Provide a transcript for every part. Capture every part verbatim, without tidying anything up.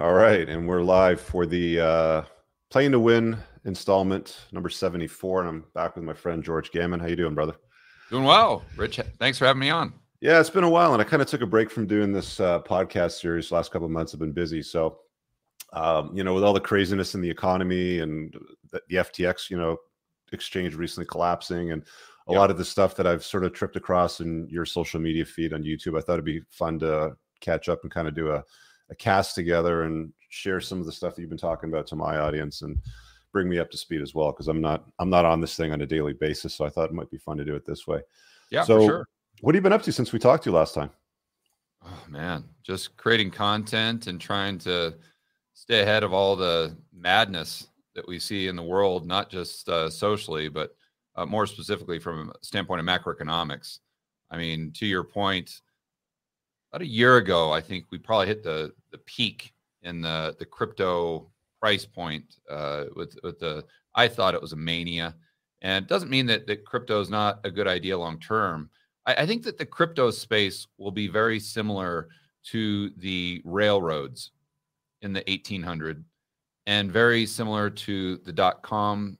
All right, and we're live for the uh, Playing to Win installment number seventy-four, and I'm back with my friend George Gammon. How you doing, brother? Doing well, Rich. Thanks for having me on. Yeah, it's been a while, and I kind of took a break from doing this uh, podcast series. The last couple of months have been busy, so um, you know, with all the craziness in the economy and the, the F T X, you know, exchange recently collapsing, and a lot of the stuff that I've sort of tripped across in your social media feed on YouTube, I thought it'd be fun to catch up and kind of do a, a cast together and share some of the stuff that you've been talking about to my audience and bring me up to speed as well, because I'm not I'm not on this thing on a daily basis, so I thought it might be fun to do it this way. Yeah, so for sure. What have you been up to since we talked to you last time? Oh man, just creating content and trying to stay ahead of all the madness that we see in the world, not just uh, socially, but uh, more specifically from a standpoint of macroeconomics. I mean, to your point, about a year ago, I think we probably hit the the peak in the the crypto price point uh, with with the. I thought it was a mania, and it doesn't mean that that crypto is not a good idea long term. I, I think that the crypto space will be very similar to the railroads in the eighteen hundreds. And very similar to the dot-com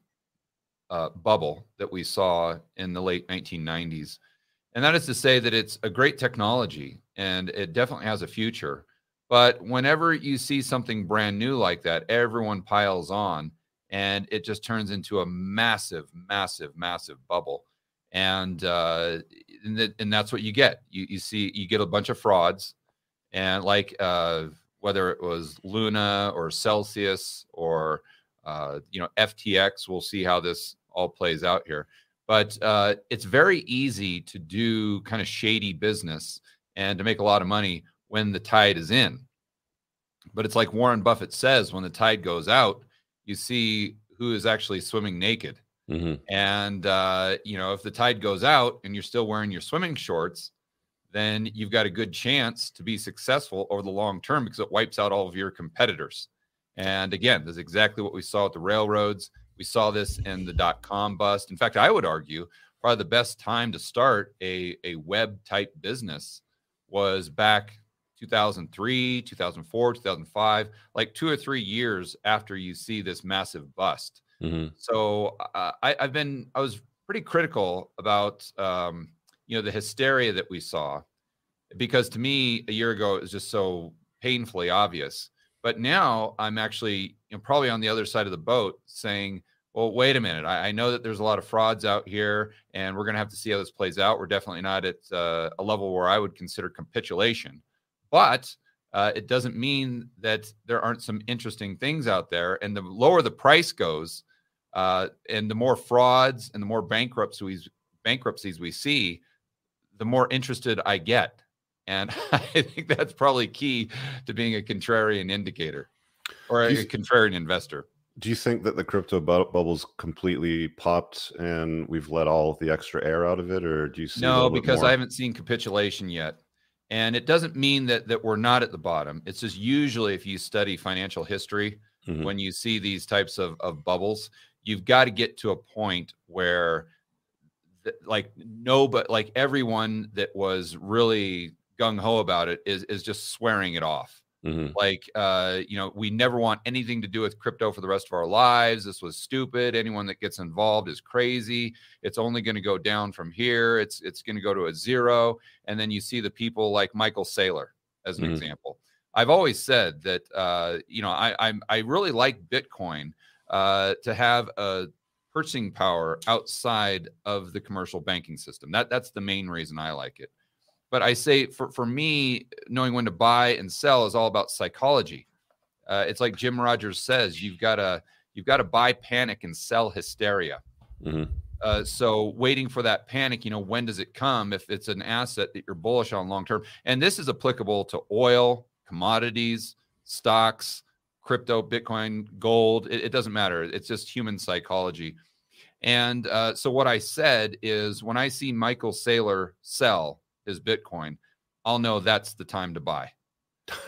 uh, bubble that we saw in the late nineteen nineties. And that is to say that it's a great technology and it definitely has a future. But whenever you see something brand new like that, everyone piles on and it just turns into a massive, massive, massive bubble. And uh, and, th- and that's what you get. You, you see, you get a bunch of frauds and like... Uh, whether it was Luna or Celsius or, uh, you know, F T X, we'll see how this all plays out here. But uh, it's very easy to do kind of shady business and to make a lot of money when the tide is in. But it's like Warren Buffett says, when the tide goes out, you see who is actually swimming naked. Mm-hmm. And, uh, you know, if the tide goes out and you're still wearing your swimming shorts, then you've got a good chance to be successful over the long term because it wipes out all of your competitors. And again, this is exactly what we saw at the railroads. We saw this in the dot-com bust. In fact, I would argue probably the best time to start a, a web-type business was back two thousand three, two thousand four, two thousand five, like two or three years after you see this massive bust. Mm-hmm. So uh, I, I've been, I was pretty critical about... Um, you know, the hysteria that we saw, because to me a year ago, it was just so painfully obvious. But now I'm actually, you know, probably on the other side of the boat saying, well, wait a minute. I, I know that there's a lot of frauds out here and we're going to have to see how this plays out. We're definitely not at uh, a level where I would consider capitulation, but uh, it doesn't mean that there aren't some interesting things out there. And the lower the price goes uh, and the more frauds and the more bankruptcies, bankruptcies we see, the more interested I get. And I think that's probably key to being a contrarian indicator or a you, contrarian investor. Do you think that the crypto bu- bubble's completely popped and we've let all the extra air out of it? Or do you see? No, because I haven't seen capitulation yet. And it doesn't mean that, that we're not at the bottom. It's just usually if you study financial history, mm-hmm. when you see these types of, of bubbles, you've got to get to a point where like no, but like everyone that was really gung-ho about it is, is just swearing it off. Mm-hmm. Like, uh, you know, we never want anything to do with crypto for the rest of our lives. This was stupid. Anyone that gets involved is crazy. It's only going to go down from here. It's, it's going to go to a zero. And then you see the people like Michael Saylor as an mm-hmm. example. I've always said that, uh, you know, I, I'm, I really like Bitcoin, uh, to have a, purchasing power outside of the commercial banking system. That that's the main reason I like it. But I say for, for me, knowing when to buy and sell is all about psychology. Uh, it's like Jim Rogers says, you've got to you've got to buy panic and sell hysteria. Mm-hmm. Uh, so waiting for that panic, you know, when does it come? If it's an asset that you're bullish on long term, and this is applicable to oil, commodities, stocks, crypto, Bitcoin, gold, it, it doesn't matter. It's just human psychology. And uh, so what I said is when I see Michael Saylor sell his Bitcoin, I'll know that's the time to buy,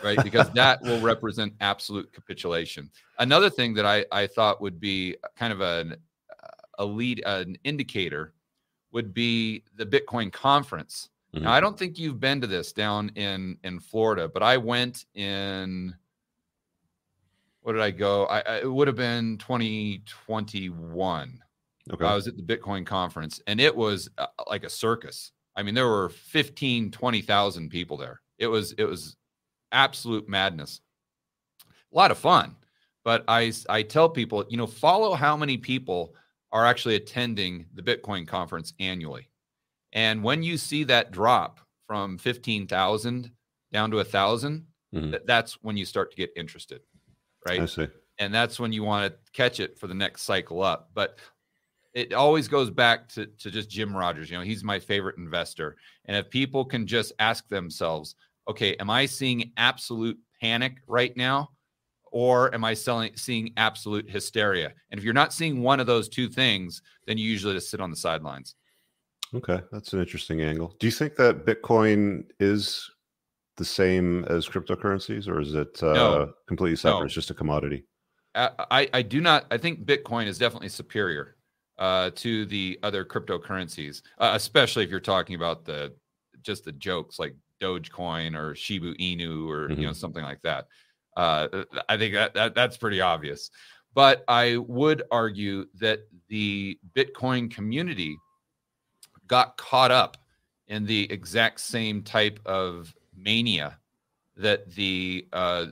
right? Because that will represent absolute capitulation. Another thing that I, I thought would be kind of an, a lead, an indicator would be the Bitcoin conference. Mm-hmm. Now, I don't think you've been to this down in, in Florida, but I went in... what did I go? I, I it would have been twenty twenty-one. Okay. I was at the Bitcoin conference, and it was uh, like a circus. I mean, there were fifteen, twenty thousand people there. It was, it was absolute madness. A lot of fun. But I, I tell people, you know, follow how many people are actually attending the Bitcoin conference annually. And when you see that drop from fifteen thousand down to a thousand, mm-hmm. th- that's when you start to get interested, right? I see. And that's when you want to catch it for the next cycle up. But it always goes back to, to just Jim Rogers. You know, he's my favorite investor. And if people can just ask themselves, okay, am I seeing absolute panic right now? Or am I selling, seeing absolute hysteria? And if you're not seeing one of those two things, then you usually just sit on the sidelines. Okay, that's an interesting angle. Do you think that Bitcoin is the same as cryptocurrencies, or is it uh, no, completely separate? No. It's just a commodity. I, I do not. I think Bitcoin is definitely superior uh, to the other cryptocurrencies, uh, especially if you're talking about the just the jokes like Dogecoin or Shiba Inu or mm-hmm. you know something like that. Uh, I think that, that that's pretty obvious, but I would argue that the Bitcoin community got caught up in the exact same type of mania that the uh,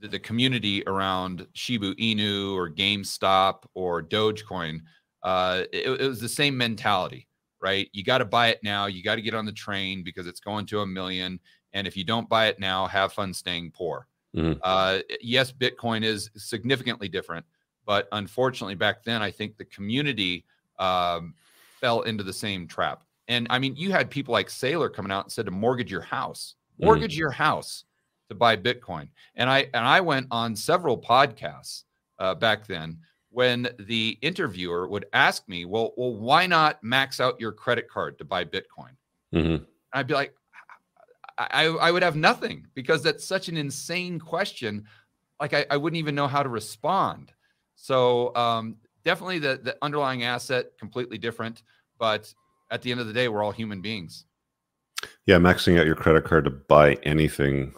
the community around Shiba Inu or GameStop or Dogecoin. Uh, it, it was the same mentality, right? You got to buy it now. You got to get on the train because it's going to a million. And if you don't buy it now, have fun staying poor. Mm-hmm. Uh, yes, Bitcoin is significantly different, but unfortunately back then, I think the community um, fell into the same trap. And I mean, you had people like Saylor coming out and said to mortgage your house, mortgage mm-hmm. your house to buy Bitcoin. And I, and I went on several podcasts uh, back then when the interviewer would ask me, well, well, why not max out your credit card to buy Bitcoin? Mm-hmm. I'd be like, I, I would have nothing because that's such an insane question. Like I, I wouldn't even know how to respond. So um, definitely the, the underlying asset, completely different. But at the end of the day, we're all human beings. Yeah, maxing out your credit card to buy anything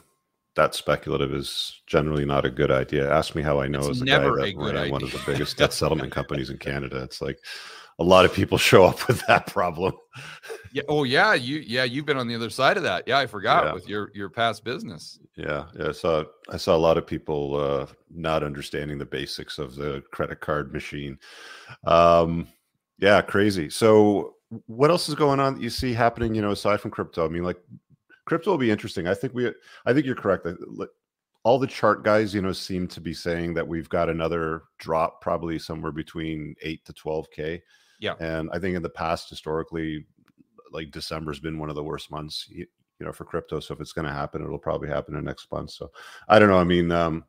that speculative is generally not a good idea. Ask me how I know it's as a guy that ran one of the biggest debt settlement companies in Canada. It's like... a lot of people show up with that problem. Yeah. Oh, yeah. You, yeah. You've been on the other side of that. Yeah, I forgot yeah. with your your past business. Yeah. Yeah. I saw I saw a lot of people uh, not understanding the basics of the credit card machine. Um, yeah, crazy. So, what else is going on that you see happening? You know, aside from crypto, I mean, like crypto will be interesting. I think we. I think you're correct. All the chart guys, you know, seem to be saying that we've got another drop, probably somewhere between eight to twelve K. Yeah. And I think in the past, historically, like December's been one of the worst months, you know, for crypto. So if it's going to happen, it'll probably happen in the next month. So I don't know. I mean, um,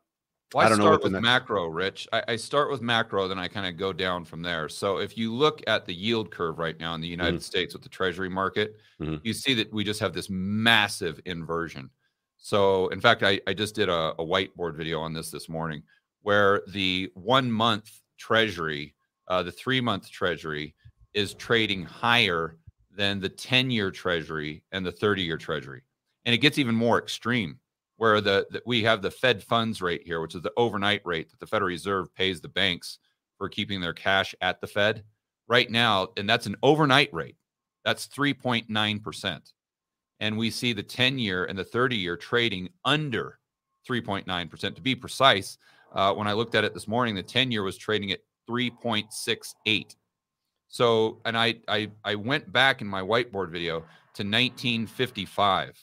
well, I, I don't start know with next... macro, Rich. I, I start with macro, then I kind of go down from there. So if you look at the yield curve right now in the United mm-hmm. States with the Treasury market, mm-hmm. you see that we just have this massive inversion. So in fact, I, I just did a, a whiteboard video on this this morning where the one month Treasury Uh, the three-month Treasury is trading higher than the ten-year Treasury and the thirty-year Treasury. And it gets even more extreme, where the, the we have the Fed funds rate here, which is the overnight rate that the Federal Reserve pays the banks for keeping their cash at the Fed right now. And that's an overnight rate. That's three point nine percent. And we see the ten-year and the thirty-year trading under three point nine percent. To be precise, uh, when I looked at it this morning, the ten-year was trading at three point six eight. So, and I, I I went back in my whiteboard video to nineteen fifty-five.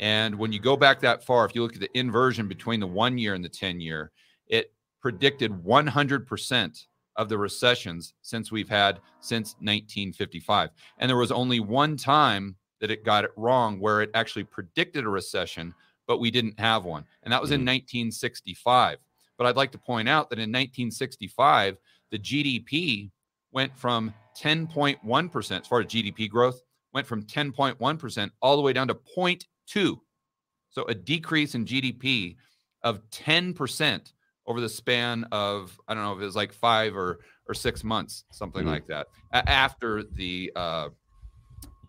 And when you go back that far, if you look at the inversion between the one year and the ten year, it predicted one hundred percent of the recessions since we've had since nineteen fifty-five. And there was only one time that it got it wrong where it actually predicted a recession, but we didn't have one. And that was in nineteen sixty-five. But I'd like to point out that in nineteen sixty-five, the G D P went from ten point one percent, as far as G D P growth, went from ten point one percent all the way down to zero point two. So a decrease in G D P of ten percent over the span of, I don't know if it was like five or, or six months, something mm-hmm. like that, after the uh,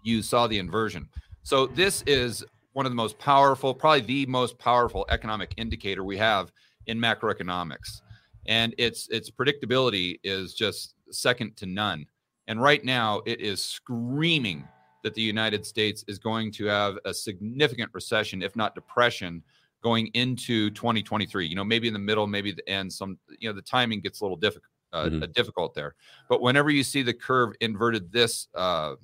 you saw the inversion. So this is one of the most powerful, probably the most powerful economic indicator we have in macroeconomics. And its its predictability is just second to none. And right now it is screaming that the United States is going to have a significant recession, if not depression, going into twenty twenty-three. You know, maybe in the middle, maybe the end. Some, you know, the timing gets a little difficult, uh, mm-hmm. difficult there. But whenever you see the curve inverted this uh,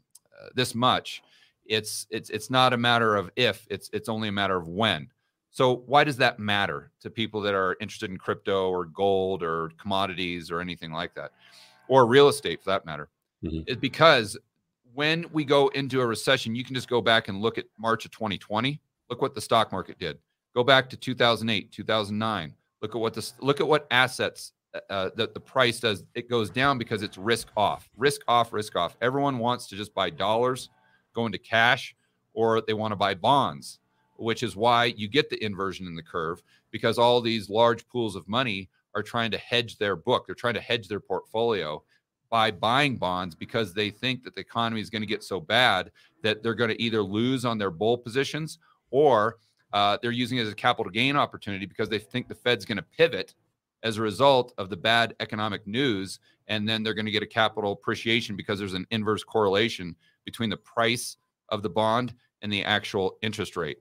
this much, it's it's it's not a matter of if, it's it's only a matter of when. So why does that matter to people that are interested in crypto or gold or commodities or anything like that, or real estate for that matter? Mm-hmm. It's because when we go into a recession, you can just go back and look at March of twenty twenty. Look what the stock market did. Go back to two thousand eight, two thousand nine. Look at what this. Look at what assets uh, that the price does. It goes down because it's risk off, risk off, risk off. Everyone wants to just buy dollars, go into cash, or they want to buy bonds, which is why you get the inversion in the curve, because all these large pools of money are trying to hedge their book. They're trying to hedge their portfolio by buying bonds because they think that the economy is going to get so bad that they're going to either lose on their bull positions, or uh, they're using it as a capital gain opportunity because they think the Fed's going to pivot as a result of the bad economic news. And then they're going to get a capital appreciation because there's an inverse correlation between the price of the bond and the actual interest rate.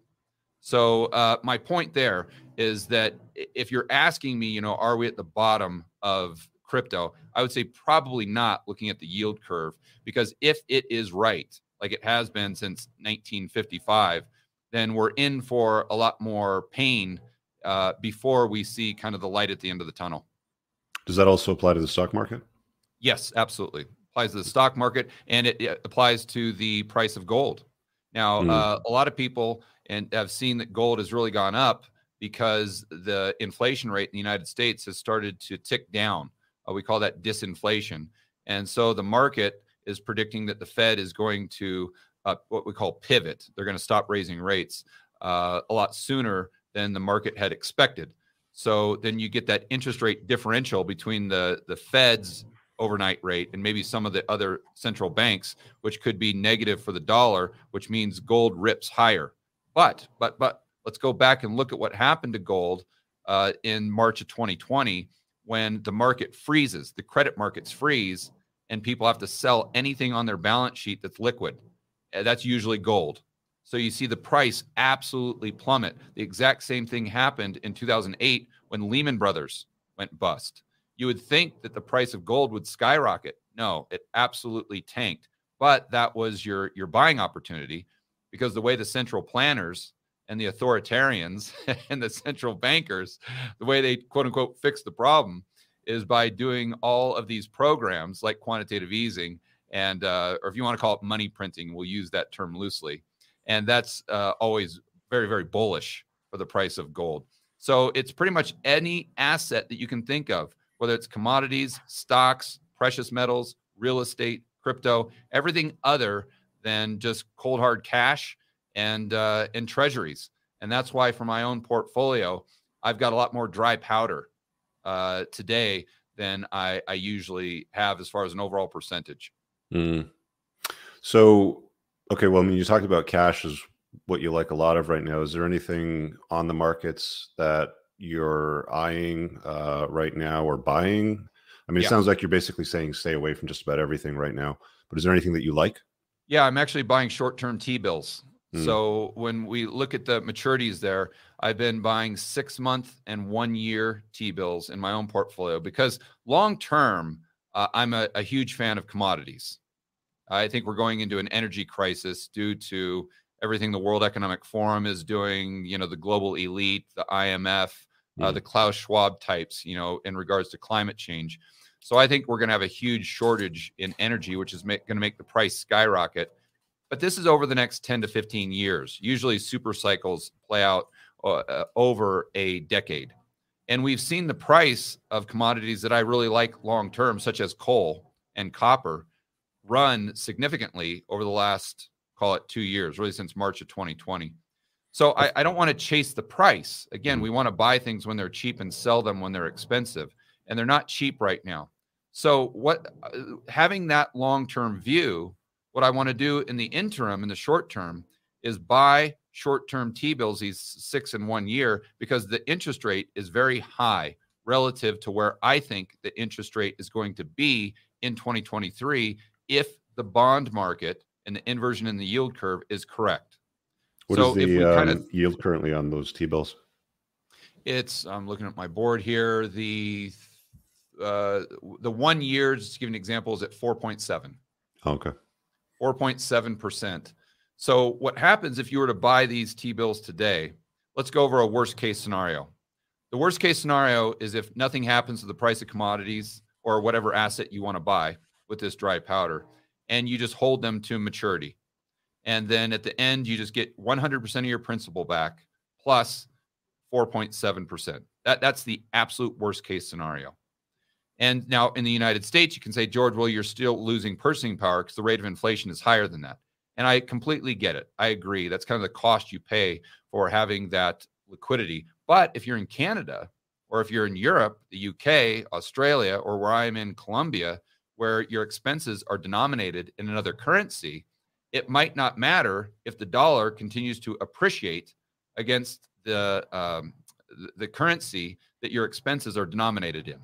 So uh, my point there is that if you're asking me, you know, are we at the bottom of crypto? I would say probably not, looking at the yield curve, because if it is right, like it has been since nineteen fifty-five, then we're in for a lot more pain uh, before we see kind of the light at the end of the tunnel. Does that also apply to the stock market? Yes, absolutely. It applies to the stock market, and it, it applies to the price of gold. Now, mm. uh, a lot of people... and I've seen that gold has really gone up because the inflation rate in the United States has started to tick down. Uh, we call that disinflation. And so the market is predicting that the Fed is going to uh, what we call pivot. They're going to stop raising rates uh, a lot sooner than the market had expected. So then you get that interest rate differential between the, the Fed's overnight rate and maybe some of the other central banks, which could be negative for the dollar, which means gold rips higher. But, but, but let's go back and look at what happened to gold uh, in March of twenty twenty, when the market freezes, the credit markets freeze, and people have to sell anything on their balance sheet that's liquid. That's usually gold. So you see the price absolutely plummet. The exact same thing happened in two thousand eight when Lehman Brothers went bust. You would think that the price of gold would skyrocket. No, it absolutely tanked. But that was your, your buying opportunity, because the way the central planners and the authoritarians and the central bankers, the way they, quote unquote, fix the problem is by doing all of these programs like quantitative easing and, uh, or if you want to call it money printing, we'll use that term loosely. And that's uh, always very, very bullish for the price of gold. So it's pretty much any asset that you can think of, whether it's commodities, stocks, precious metals, real estate, crypto, everything other than just cold hard cash and uh, and treasuries. And that's why for my own portfolio, I've got a lot more dry powder uh, today than I, I usually have as far as an overall percentage. Mm. So, okay, well, I mean, you talked about cash is what you like a lot of right now. Is there anything on the markets that you're eyeing uh, right now or buying? I mean, it yeah. sounds like you're basically saying stay away from just about everything right now, but is there anything that you like? Yeah, I'm actually buying short-term T-bills. Mm. So when we look at the maturities there, I've been buying six-month and one-year T-bills in my own portfolio because long-term, uh, I'm a, a huge fan of commodities. I think we're going into an energy crisis due to everything the World Economic Forum is doing, you know, the global elite, the I M F, mm. uh, the Klaus Schwab types, you know, in regards to climate change. So I think we're going to have a huge shortage in energy, which is make, going to make the price skyrocket. But this is over the next ten to fifteen years. Usually super cycles play out uh, over a decade. And we've seen the price of commodities that I really like long term, such as coal and copper, run significantly over the last, call it two years, really since March of twenty twenty. So I, I don't want to chase the price. Again, we want to buy things when they're cheap and sell them when they're expensive. And they're not cheap right now. So what having that long-term view, what I want to do in the interim, in the short term, is buy short-term T-bills, these six in one year, because the interest rate is very high relative to where I think the interest rate is going to be in twenty twenty-three if the bond market and the inversion in the yield curve is correct. What so is the um, kinda, yield currently on those T-bills? It's, I'm looking at my board here, the uh, the one year, just to give an example, is at four point seven. Okay. four point seven percent. So what happens if you were to buy these T-bills today? Let's go over a worst case scenario. The worst case scenario is if nothing happens to the price of commodities or whatever asset you want to buy with this dry powder, and you just hold them to maturity. And then at the end, you just get one hundred percent of your principal back plus four point seven percent. That, that's the absolute worst case scenario. And now in the United States, you can say, George, well, you're still losing purchasing power because the rate of inflation is higher than that. And I completely get it. I agree. That's kind of the cost you pay for having that liquidity. But if you're in Canada, or if you're in Europe, the U K, Australia, or where I am in Colombia, where your expenses are denominated in another currency, it might not matter if the dollar continues to appreciate against the um, the currency that your expenses are denominated in,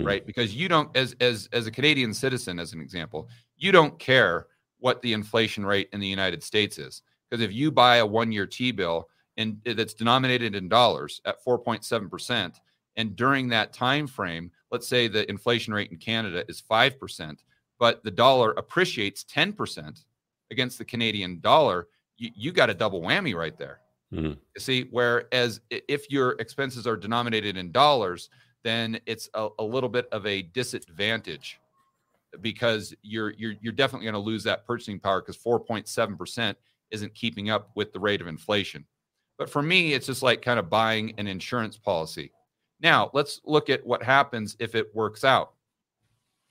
mm. right? Because you don't, as as as a Canadian citizen, as an example, you don't care what the inflation rate in the United States is. Because if you buy a one-year T-bill and that's denominated in dollars at four point seven percent, and during that time frame, let's say the inflation rate in Canada is five percent, but the dollar appreciates ten percent against the Canadian dollar, you, you got a double whammy right there. Mm-hmm. You see, whereas if your expenses are denominated in dollars, then it's a, a little bit of a disadvantage, because you're you're you're definitely going to lose that purchasing power because four point seven percent isn't keeping up with the rate of inflation. But for me, it's just like kind of buying an insurance policy. Now, let's look at what happens if it works out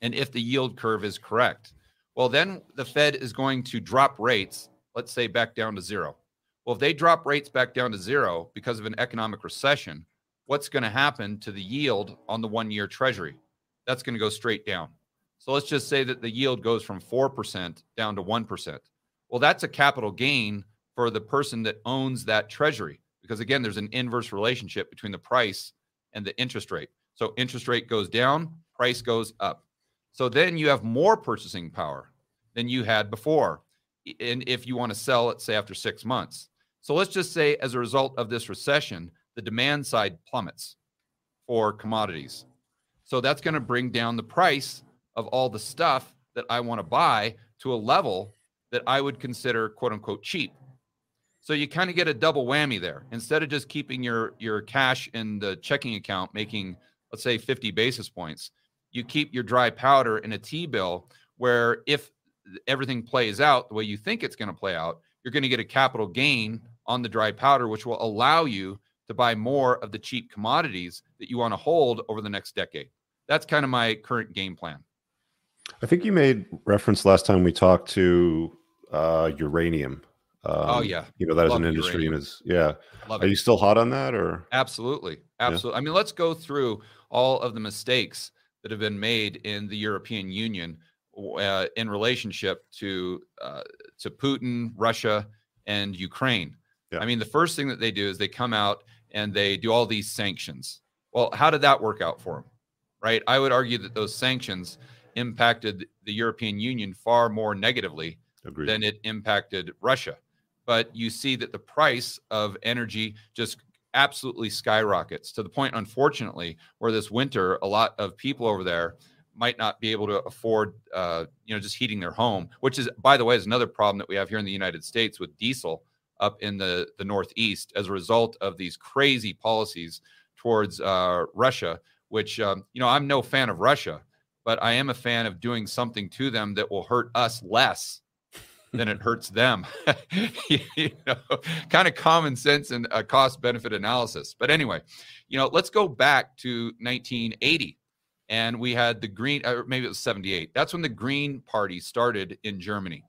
and if the yield curve is correct. Well, then the Fed is going to drop rates, let's say back down to zero. Well, if they drop rates back down to zero because of an economic recession, what's going to happen to the yield on the one-year Treasury? That's going to go straight down. So let's just say that the yield goes from four percent down to one percent. Well, that's a capital gain for the person that owns that Treasury, because again, there's an inverse relationship between the price and the interest rate. So interest rate goes down, price goes up. So then you have more purchasing power than you had before. And if you want to sell, let's say after six months. So let's just say as a result of this recession, the demand side plummets for commodities. So that's going to bring down the price of all the stuff that I want to buy to a level that I would consider quote unquote cheap. So you kind of get a double whammy there. Instead of just keeping your, your cash in the checking account, making, let's say fifty basis points, you keep your dry powder in a T-bill where if everything plays out the way you think it's going to play out, you're going to get a capital gain on the dry powder, which will allow you to buy more of the cheap commodities that you want to hold over the next decade. That's kind of my current game plan. I think you made reference last time we talked to uh, uranium. Um, oh, yeah. You know, that Love is an industry. And is, yeah. Love Are it. You still hot on that? Or Absolutely. Absolutely. Yeah. I mean, let's go through all of the mistakes that have been made in the European Union uh, in relationship to uh, to Putin, Russia, and Ukraine. Yeah. I mean, the first thing that they do is they come out and they do all these sanctions. Well, how did that work out for them? Right? I would argue that those sanctions impacted the European Union far more negatively Agreed. Than it impacted Russia. But you see that the price of energy just absolutely skyrockets to the point, unfortunately, where this winter, a lot of people over there might not be able to afford, uh, you know, just heating their home, which is, by the way, is another problem that we have here in the United States with diesel up in the, the Northeast as a result of these crazy policies towards uh, Russia, which, um, you know, I'm no fan of Russia, but I am a fan of doing something to them that will hurt us less than it hurts them. You know, kind of common sense and a cost benefit analysis. But anyway, you know, let's go back to nineteen eighty. And we had the Green, or maybe it was seventy-eight. That's when the Green Party started in Germany.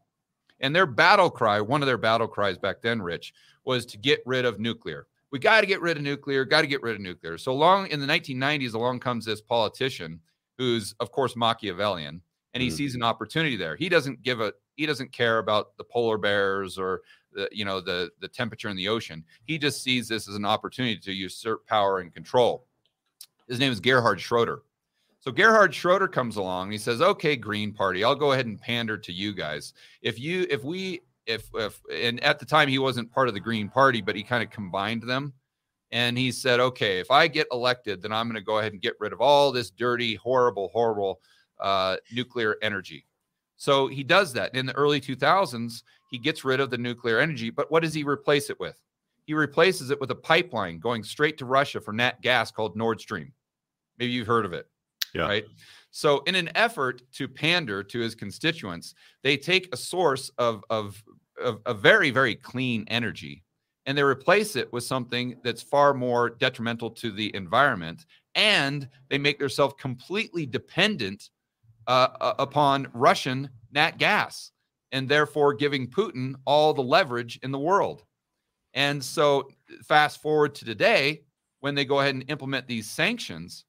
And their battle cry, one of their battle cries back then, Rich, was to get rid of nuclear. We got to get rid of nuclear, got to get rid of nuclear. So long in the nineteen nineties, along comes this politician who's, of course, Machiavellian, and he mm-hmm. sees an opportunity there. He doesn't give a He doesn't care about the polar bears or the, you know, the, the temperature in the ocean. He just sees this as an opportunity to usurp power and control. His name is Gerhard Schroeder. So Gerhard Schroeder comes along and he says, okay, Green Party, I'll go ahead and pander to you guys. If you, if we, if, if, and at the time he wasn't part of the Green Party, but he kind of combined them. And he said, okay, if I get elected, then I'm going to go ahead and get rid of all this dirty, horrible, horrible uh, nuclear energy. So he does that. In the early two thousands, he gets rid of the nuclear energy. But what does he replace it with? He replaces it with a pipeline going straight to Russia for nat gas called Nord Stream. Maybe you've heard of it. Yeah. Right. So in an effort to pander to his constituents, they take a source of, of, of, of very, very clean energy, and they replace it with something that's far more detrimental to the environment. And they make themselves completely dependent uh, upon Russian nat gas, and therefore giving Putin all the leverage in the world. And so fast forward to today, when they go ahead and implement these sanctions,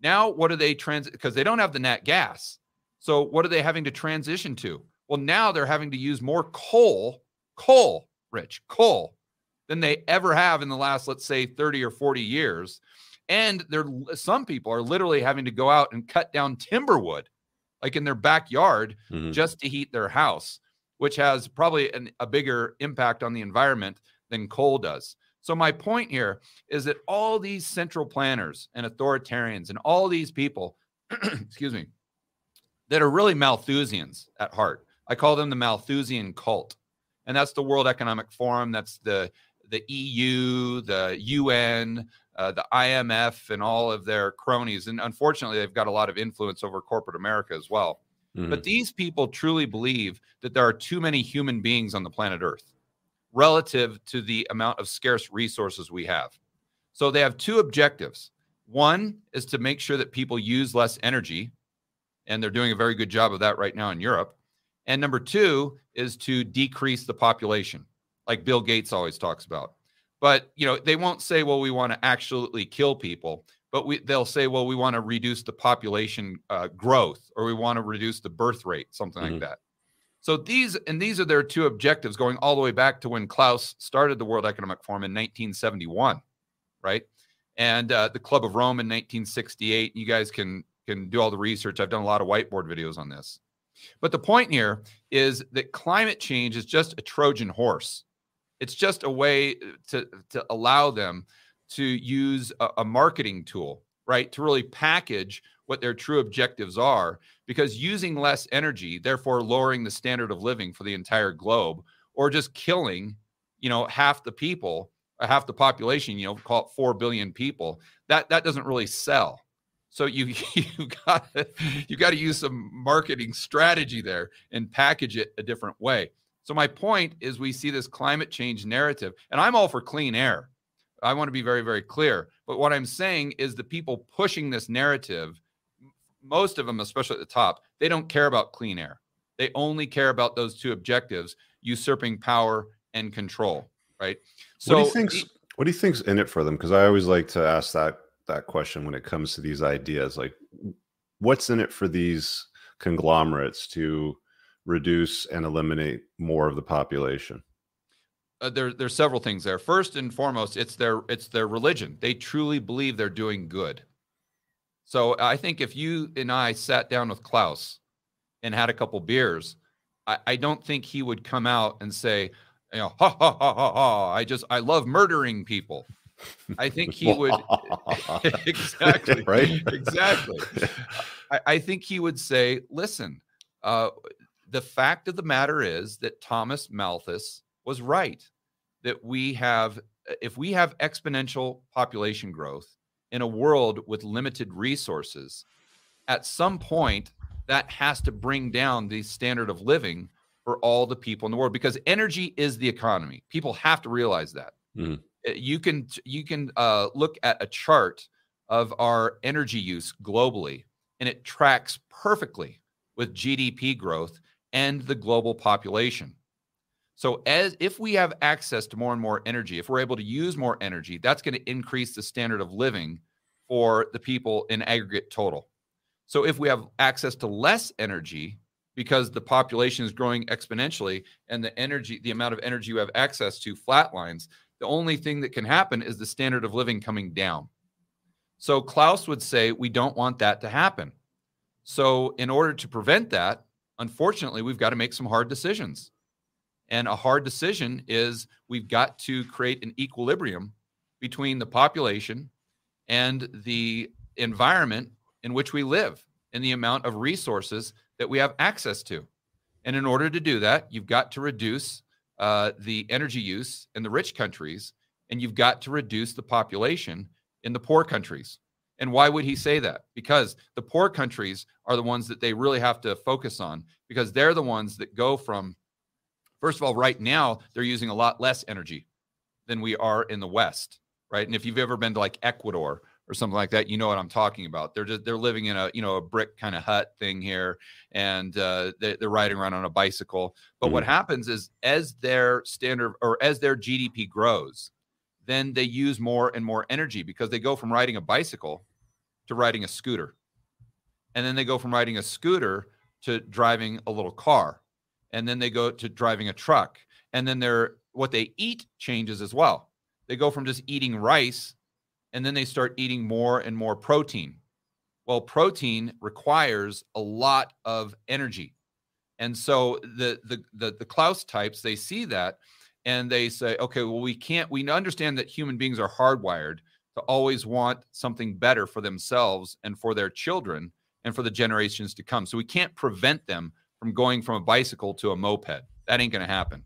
now what are they trans? Because they don't have the nat gas. So what are they having to transition to? Well, now they're having to use more coal, coal, Rich, coal, than they ever have in the last, let's say, thirty or forty years. And there, some people are literally having to go out and cut down timber wood, like in their backyard, mm-hmm. just to heat their house, which has probably an, a bigger impact on the environment than coal does. So my point here is that all these central planners and authoritarians and all these people, excuse me, that are really Malthusians at heart, I call them the Malthusian cult. And that's the World Economic Forum, that's the the E U, the U N, uh, the I M F, and all of their cronies. And unfortunately, they've got a lot of influence over corporate America as well. Mm-hmm. But these people truly believe that there are too many human beings on the planet Earth relative to the amount of scarce resources we have. So they have two objectives. One is to make sure that people use less energy, and they're doing a very good job of that right now in Europe. And number two is to decrease the population, like Bill Gates always talks about. But, you know, they won't say, well, we want to absolutely kill people, but we, they'll say, well, we want to reduce the population uh, growth, or we want to reduce the birth rate, something mm-hmm. like that. So these, and these are their two objectives going all the way back to when Klaus started the World Economic Forum in nineteen seventy-one, right? And uh, the Club of Rome in nineteen sixty-eight, you guys can, can do all the research. I've done a lot of whiteboard videos on this. But the point here is that climate change is just a Trojan horse. It's just a way to, to allow them to use a, a marketing tool, right, to really package what their true objectives are, because using less energy, therefore lowering the standard of living for the entire globe, or just killing, you know, half the people, half the population, you know, call it four billion people, that, that doesn't really sell. So you you got you got to use some marketing strategy there and package it a different way. So my point is, we see this climate change narrative, and I'm all for clean air. I want to be very, very clear. But what I'm saying is the people pushing this narrative, most of them, especially at the top, they don't care about clean air. They only care about those two objectives, usurping power and control, right? So what do you think's, what do you think's in it for them? Because I always like to ask that. that question when it comes to these ideas, like what's in it for these conglomerates to reduce and eliminate more of the population? Uh, there, there's several things there. First and foremost, it's their, it's their religion. They truly believe they're doing good. So I think if you and I sat down with Klaus and had a couple beers, I, I don't think he would come out and say, you know, ha, ha, ha, ha, ha, I just, I love murdering people. I think he would exactly right exactly I, I think he would say, listen, uh the fact of the matter is that Thomas Malthus was right, that we have, if we have exponential population growth in a world with limited resources, at some point that has to bring down the standard of living for all the people in the world, because energy is the economy. People have to realize that. mm. You can you can uh, look at a chart of our energy use globally, and it tracks perfectly with G D P growth and the global population. So as if we have access to more and more energy, if we're able to use more energy, that's going to increase the standard of living for the people in aggregate total. So if we have access to less energy, because the population is growing exponentially and the energy, the amount of energy you have access to flatlines, the only thing that can happen is the standard of living coming down. So Klaus would say, we don't want that to happen. So in order to prevent that, unfortunately, we've got to make some hard decisions. And a hard decision is we've got to create an equilibrium between the population and the environment in which we live and the amount of resources that we have access to. And in order to do that, you've got to reduce uh, the energy use in the rich countries, and you've got to reduce the population in the poor countries. And why would he say that? Because the poor countries are the ones that they really have to focus on, because they're the ones that go from, first of all, right now, they're using a lot less energy than we are in the West, right? And if you've ever been to like Ecuador or something like that, you know what I'm talking about. They're just, they're living in a, you know, a brick kind of hut thing here, and uh, they, they're riding around on a bicycle. But mm-hmm. what happens is as their standard or as their G D P grows, then they use more and more energy because they go from riding a bicycle to riding a scooter. And then they go from riding a scooter to driving a little car. And then they go to driving a truck. And then they're, what they eat changes as well. They go from just eating rice, and then they start eating more and more protein. Well, protein requires a lot of energy. And so the the the, the Klaus types, they see that and they say, okay, well, we can't, we understand that human beings are hardwired to always want something better for themselves and for their children and for the generations to come. So we can't prevent them from going from a bicycle to a moped. That ain't going to happen.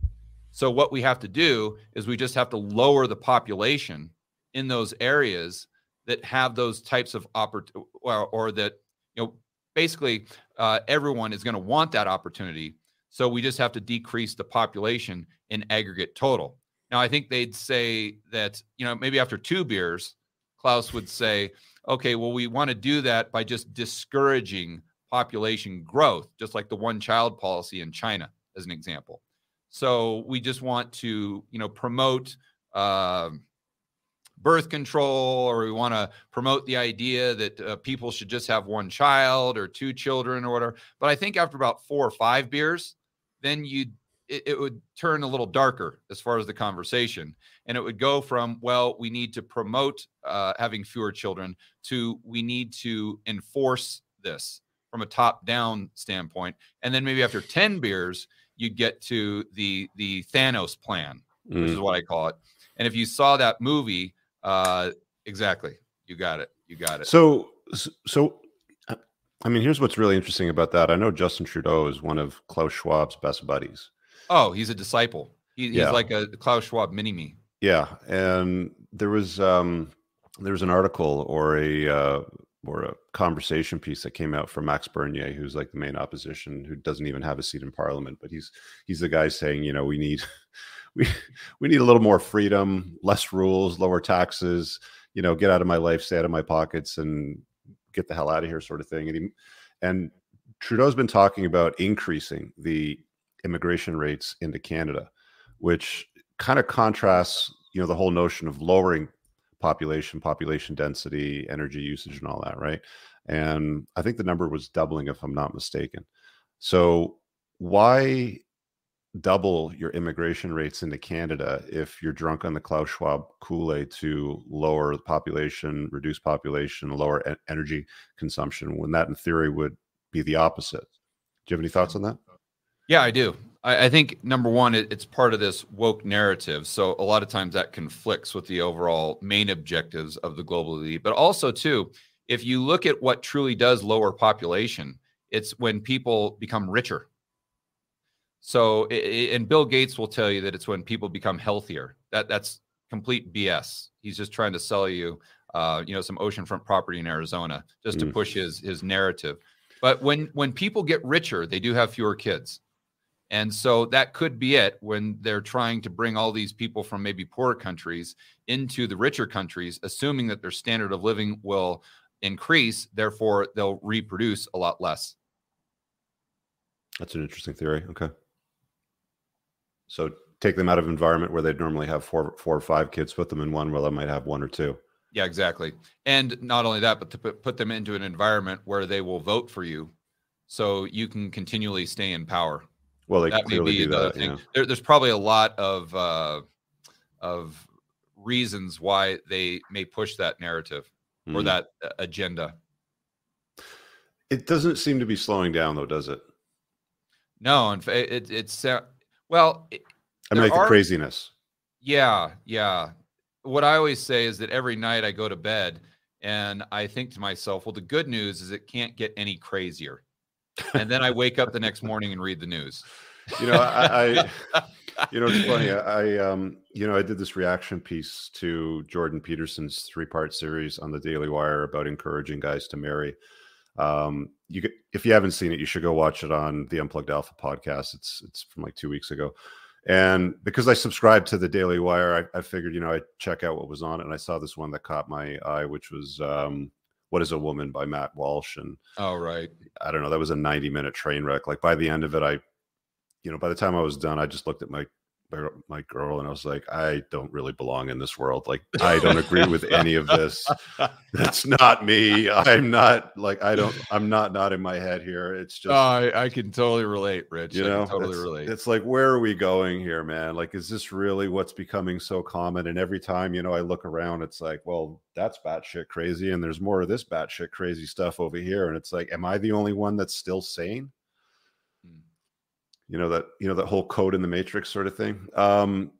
So what we have to do is we just have to lower the population in those areas that have those types of opportunity, or, or that, you know, basically uh, everyone is going to want that opportunity. So we just have to decrease the population in aggregate total. Now, I think they'd say that, you know, maybe after two beers, Klaus would say, okay, well, we want to do that by just discouraging population growth, just like the one child policy in China, as an example. So we just want to, you know, promote uh, birth control, or we want to promote the idea that uh, people should just have one child or two children or whatever. But I think after about four or five beers, then you it, it would turn a little darker as far as the conversation. And it would go from, well, we need to promote uh, having fewer children to we need to enforce this from a top-down standpoint. And then maybe after ten beers, you get to the the Thanos plan, which mm. is what I call it. And if you saw that movie, uh, exactly, you got it, you got it. So, so, I mean, here's what's really interesting about that. I know Justin Trudeau is one of Klaus Schwab's best buddies. Oh, he's a disciple. He, he's yeah. like a Klaus Schwab mini-me. Yeah, and there was um, there was an article or a uh, or a conversation piece that came out from Max Bernier, who's like the main opposition, who doesn't even have a seat in parliament, but he's he's the guy saying, you know, we need we we need a little more freedom, less rules, lower taxes, you know, get out of my life, stay out of my pockets, and get the hell out of here, sort of thing. And he, and Trudeau's been talking about increasing the immigration rates into Canada, which kind of contrasts, you know, the whole notion of lowering population, population density, energy usage, and all that, right? And I think the number was doubling, if I'm not mistaken. So why double your immigration rates into Canada if you're drunk on the Klaus Schwab Kool-Aid to lower the population, reduce population, lower e- energy consumption, when that in theory would be the opposite? Do you have any thoughts on that? Yeah, I do. I think, number one, it's part of this woke narrative. So a lot of times that conflicts with the overall main objectives of the global elite. But also, too, if you look at what truly does lower population, it's when people become richer. So, and Bill Gates will tell you that it's when people become healthier. That that's complete B S. He's just trying to sell you, uh, you know, some oceanfront property in Arizona just to mm. push his his narrative. But when when people get richer, they do have fewer kids. And so that could be it when they're trying to bring all these people from maybe poorer countries into the richer countries, assuming that their standard of living will increase. Therefore, they'll reproduce a lot less. That's an interesting theory. Okay. So take them out of an environment where they'd normally have four, four or five kids, put them in one where they might have one or two. Yeah, exactly. And not only that, but to put them into an environment where they will vote for you. so you can continually stay in power. Well, they that clearly may be do that. Yeah. There, there's probably a lot of uh, of reasons why they may push that narrative mm. or that agenda. It doesn't seem to be slowing down, though, does it? No, and it, it's uh, well. It, I mean, like are, the craziness. Yeah, yeah. What I always say is that every night I go to bed and I think to myself, well, the good news is it can't get any crazier. And then I wake up the next morning and read the news. You know, I, I you know, it's funny. I, um, you know, I did this reaction piece to Jordan Peterson's three-part series on the Daily Wire about encouraging guys to marry. Um, you could, if you haven't seen it, you should go watch it on the Unplugged Alpha podcast. It's it's from like two weeks ago. And because I subscribed to the Daily Wire, I, I figured, you know, I'd check out what was on it. And I saw this one that caught my eye, which was um, What Is a Woman by Matt Walsh. And oh, right. I don't know. That was a ninety minute train wreck. Like by the end of it, I, you know, by the time I was done, I just looked at my my girl and I was like, I don't really belong in this world. Like, I don't agree with any of this. That's not me. I'm not like, I don't, I'm not nodding my head here. It's just, oh, I, I can totally relate, Rich. You I know, can totally it's, relate. It's like, where are we going here, man? Like, is this really what's becoming so common? And every time, you know, I look around, it's like, well, that's batshit crazy. And there's more of this batshit crazy stuff over here. And it's like, am I the only one that's still sane? You know, that, you know, that whole code in the matrix sort of thing. Um,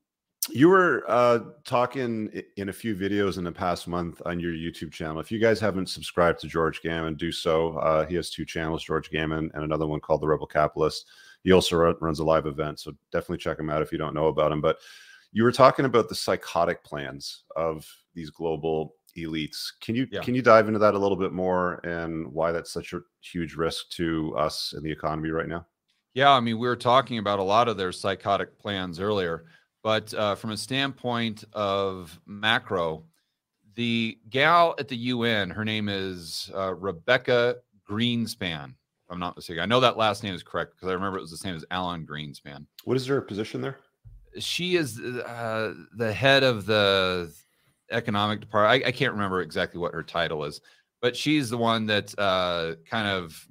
you were uh, talking in a few videos in the past month on your YouTube channel. If you guys haven't subscribed to George Gammon, do so. Uh, he has two channels, George Gammon and another one called The Rebel Capitalist. He also run, runs a live event, so definitely check him out if you don't know about him. But you were talking about the psychotic plans of these global elites. Can you, yeah. can you dive into that a little bit more and why that's such a huge risk to us and the economy right now? Yeah, I mean, we were talking about a lot of their psychotic plans earlier, but uh, from a standpoint of macro, the gal at the U N, her name is uh, Rebecca Greenspan, if I'm not mistaken. I know that last name is correct because I remember it was the same as Alan Greenspan. What is her position there? She is uh, the head of the economic department. I, I can't remember exactly what her title is, but she's the one that uh, kind of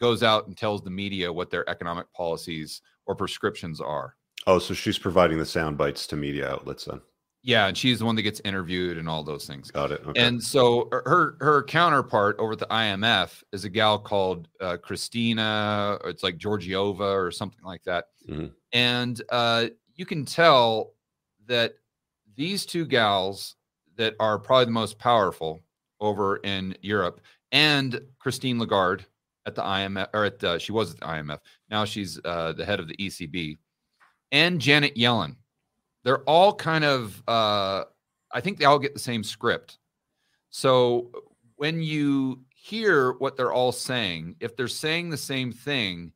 goes out and tells the media what their economic policies or prescriptions are. Oh, so she's providing the sound bites to media outlets then. Yeah, and she's the one that gets interviewed and all those things. Got it. Okay. And so her her counterpart over at the I M F is a gal called uh, Christina, or it's like Georgieva or something like that. Mm-hmm. And uh, you can tell that these two gals that are probably the most powerful over in Europe, and Christine Lagarde, at the I M F, or at the, she was at the I M F. Now she's uh, the head of the E C B. And Janet Yellen. They're all kind of, uh, I think they all get the same script. So when you hear what they're all saying, if they're saying the same thing,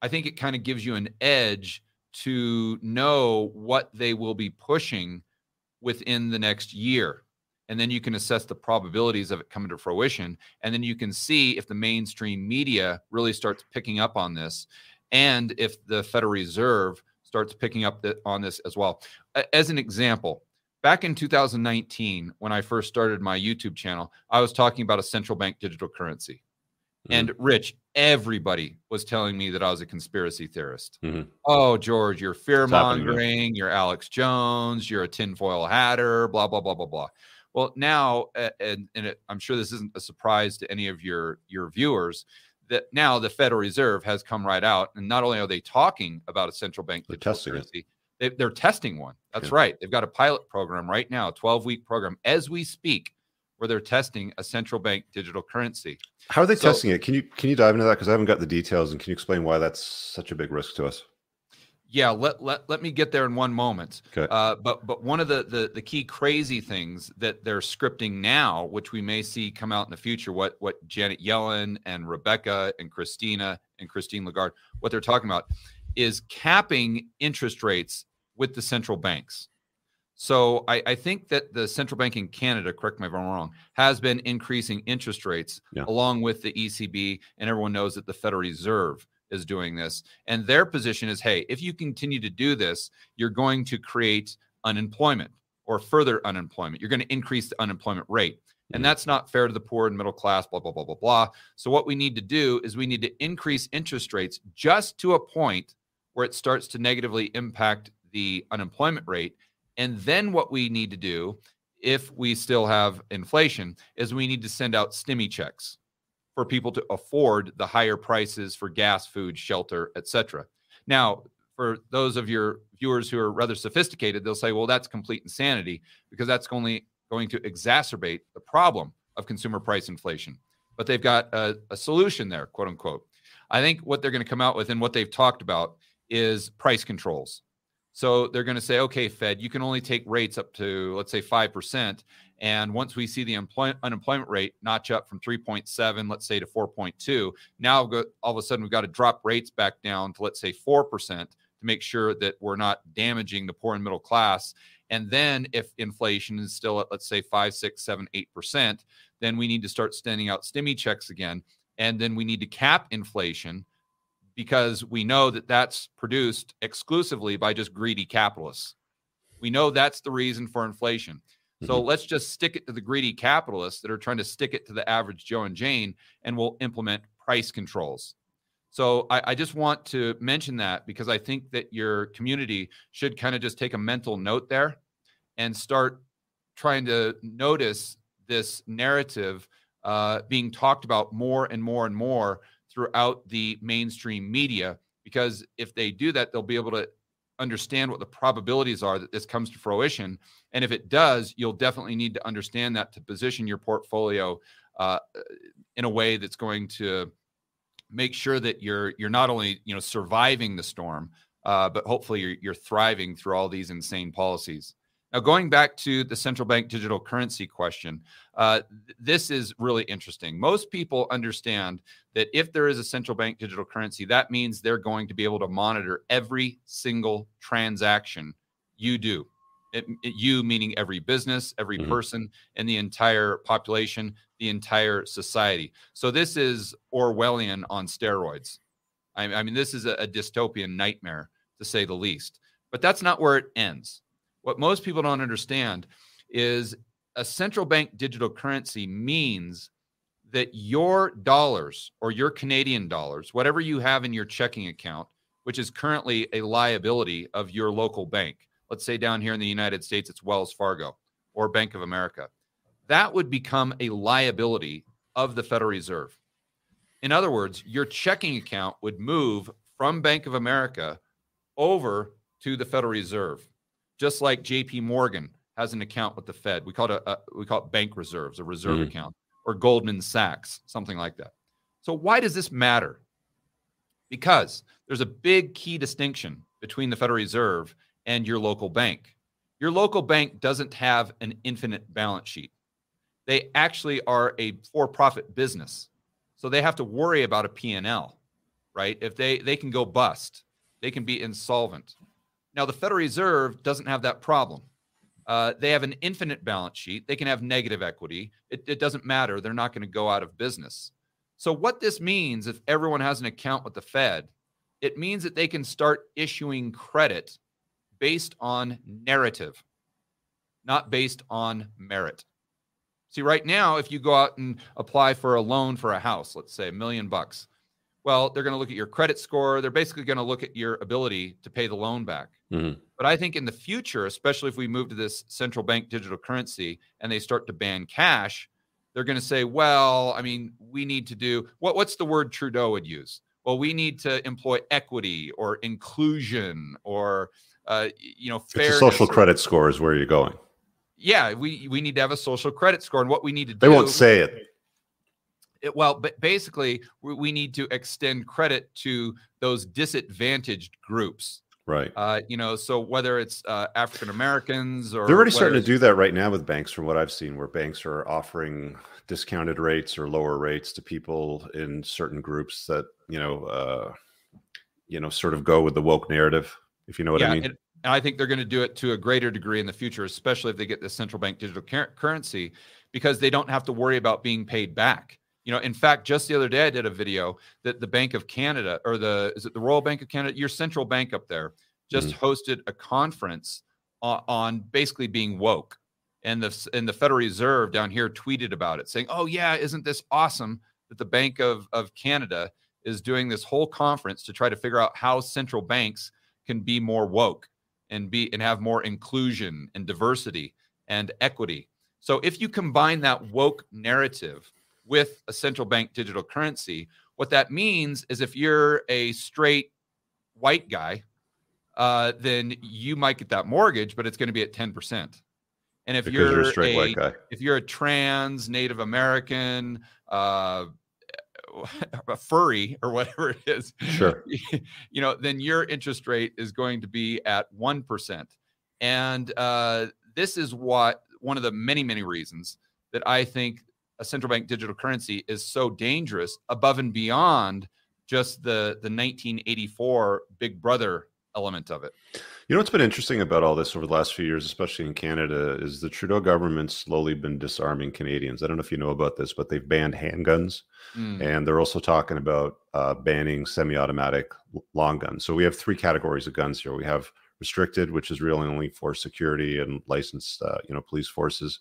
I think it kind of gives you an edge to know what they will be pushing within the next year. And then you can assess the probabilities of it coming to fruition. And then you can see if the mainstream media really starts picking up on this and if the Federal Reserve starts picking up the, on this as well. As an example, back in two thousand nineteen, when I first started my YouTube channel, I was talking about a central bank digital currency. Mm-hmm. And Rich, everybody was telling me that I was a conspiracy theorist. Mm-hmm. Oh, George, you're fear-mongering, you're Alex Jones, you're a tinfoil hatter, blah, blah, blah, blah, blah. Well, now, and, and it, I'm sure this isn't a surprise to any of your, your viewers, that now the Federal Reserve has come right out. And not only are they talking about a central bank digital currency, they, they're testing one. That's yeah. right. They've got a pilot program right now, a twelve-week program, as we speak, where they're testing a central bank digital currency. How are they so, testing it? Can you can you dive into that? Because I haven't got the details. And can you explain why that's such a big risk to us? Yeah, let, let let me get there in one moment. Okay. Uh, but but one of the, the the key crazy things that they're scripting now, which we may see come out in the future, what what Janet Yellen and Rebecca and Christina and Christine Lagarde, what they're talking about is capping interest rates with the central banks. So I, I think that the central bank in Canada, correct me if I'm wrong, has been increasing interest rates yeah. along with the E C B. And everyone knows that the Federal Reserve is doing this. And their position is, hey, if you continue to do this, you're going to create unemployment or further unemployment. You're going to increase the unemployment rate. And that's not fair to the poor and middle class, blah, blah, blah, blah, blah. So what we need to do is we need to increase interest rates just to a point where it starts to negatively impact the unemployment rate. And then what we need to do, if we still have inflation, is we need to send out stimmy checks for people to afford the higher prices for gas, food, shelter, et cetera. Now, for those of your viewers who are rather sophisticated, they'll say, well, that's complete insanity because that's only going to exacerbate the problem of consumer price inflation. But they've got a, a solution there, quote unquote. I think what they're going to come out with and what they've talked about is price controls. So they're going to say, okay, Fed, you can only take rates up to, let's say, five percent. And once we see the employ- unemployment rate notch up from three point seven, let's say, to four point two, now all of a sudden we've got to drop rates back down to, let's say, four percent to make sure that we're not damaging the poor and middle class. And then if inflation is still at, let's say, five, six, seven, eight percent, then we need to start sending out stimmy checks again. And then we need to cap inflation because we know that that's produced exclusively by just greedy capitalists. We know that's the reason for inflation. So mm-hmm. let's just stick it to the greedy capitalists that are trying to stick it to the average Joe and Jane, and we'll implement price controls. So I, I just want to mention that because I think that your community should kind of just take a mental note there and start trying to notice this narrative uh, being talked about more and more and more throughout the mainstream media, because if they do that, they'll be able to understand what the probabilities are that this comes to fruition. And if it does, you'll definitely need to understand that to position your portfolio uh, in a way that's going to make sure that you're you're not only you know surviving the storm, uh, but hopefully you're, you're thriving through all these insane policies. Now, going back to the central bank digital currency question, uh, th- this is really interesting. Most people understand that if there is a central bank digital currency, that means they're going to be able to monitor every single transaction you do. It, it, you meaning every business, every mm-hmm. person, and the entire population, the entire society. So this is Orwellian on steroids. I, I mean, this is a, a dystopian nightmare, to say the least. But that's not where it ends. What most people don't understand is a central bank digital currency means that your dollars or your Canadian dollars, whatever you have in your checking account, which is currently a liability of your local bank. Let's say down here in the United States, it's Wells Fargo or Bank of America. That would become a liability of the Federal Reserve. In other words, your checking account would move from Bank of America over to the Federal Reserve, just like J P Morgan has an account with the Fed. We call it a, a we call it bank reserves, a reserve mm. account, or Goldman Sachs, something like that. So why does this matter? Because there's a big key distinction between the Federal Reserve and your local bank. Your local bank doesn't have an infinite balance sheet. They actually are a for-profit business. So they have to worry about a P and L, right? If they, they can go bust, they can be insolvent. Now, the Federal Reserve doesn't have that problem. Uh, they have an infinite balance sheet. They can have negative equity. It, it doesn't matter. They're not going to go out of business. So what this means, if everyone has an account with the Fed, it means that they can start issuing credit based on narrative, not based on merit. See, right now, if you go out and apply for a loan for a house, let's say a million bucks, well, they're going to look at your credit score. They're basically going to look at your ability to pay the loan back. Mm-hmm. But I think in the future, especially if we move to this central bank digital currency and they start to ban cash, they're going to say, well, I mean, we need to do what? What's the word Trudeau would use? Well, we need to employ equity or inclusion or Uh, you know, fairness. It's a social credit score is where you're going. Yeah, we, we need to have a social credit score. And what we need to do... They won't say it. it well, but basically, we, we need to extend credit to those disadvantaged groups. Right. Uh, you know, so whether it's uh, African-Americans or... They're already starting to do that right now with banks, from what I've seen, where banks are offering discounted rates or lower rates to people in certain groups that, you know, uh, you know, sort of go with the woke narrative. If you know what yeah, I mean. And, and I think they're going to do it to a greater degree in the future, especially if they get the central bank digital car- currency, because they don't have to worry about being paid back. You know, in fact, just the other day, I did a video that the Bank of Canada or the, is it the Royal Bank of Canada, your central bank up there, just mm-hmm. hosted a conference on, on basically being woke. And the, and the Federal Reserve down here tweeted about it saying, oh, yeah, isn't this awesome that the Bank of, of Canada is doing this whole conference to try to figure out how central banks can be more woke and be and have more inclusion and diversity and equity. So if you combine that woke narrative with a central bank digital currency, what that means is if you're a straight white guy, uh, then you might get that mortgage, but it's going to be at ten percent. And if you're, you're a straight a, white guy, if you're a trans Native American, uh, a furry or whatever it is, sure, you know, then your interest rate is going to be at one percent. And uh, this is what one of the many, many reasons that I think a central bank digital currency is so dangerous, above and beyond just the the nineteen eighty-four Big Brother element of it. You know what's been interesting about all this over the last few years, especially in Canada, is the Trudeau government's slowly been disarming Canadians. I don't know if you know about this, but they've banned handguns, mm. and they're also talking about uh, banning semi-automatic long guns. So we have three categories of guns here. We have restricted, which is really only for security and licensed, uh, you know, police forces.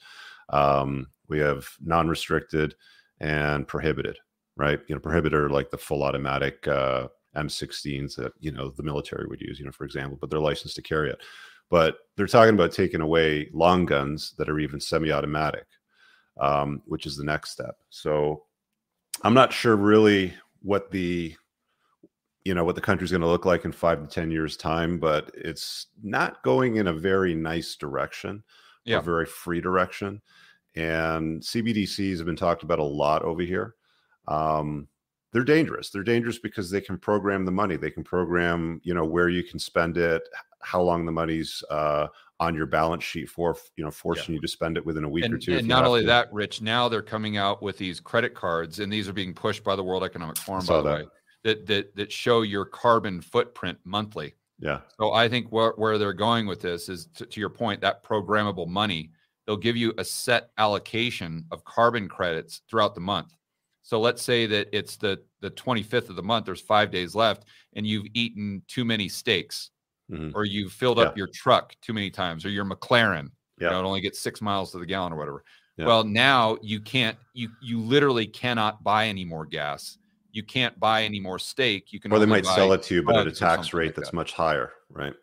Um, we have non-restricted and prohibited, right? You know, prohibited are like the full automatic uh, M sixteens that, you know, the military would use, you know, for example, but they're licensed to carry it. But they're talking about taking away long guns that are even semi-automatic, um, which is the next step. So I'm not sure really what the, you know, what the country's going to look like in five to ten years time, but it's not going in a very nice direction, yeah. a very free direction. And C B D Cs have been talked about a lot over here. Um, They're dangerous. They're dangerous because they can program the money. They can program, you know, where you can spend it, how long the money's uh, on your balance sheet for, you know, forcing yeah. you to spend it within a week and, or two. And not only to. that, Rich, now they're coming out with these credit cards, and these are being pushed by the World Economic Forum, by the that. way, that, that that show your carbon footprint monthly. Yeah. So I think where, where they're going with this is, to, to your point, that programmable money, they'll give you a set allocation of carbon credits throughout the month. So let's say that it's the, the twenty-fifth of the month, there's five days left, and you've eaten too many steaks, mm-hmm. or you've filled yeah. up your truck too many times, or your McLaren, yeah. you know, it only gets six miles to the gallon or whatever. Yeah. Well, now you can't, you you literally cannot buy any more gas. You can't buy any more steak. You can. Or they might sell it to you, but at a tax rate like that's that. much higher, right?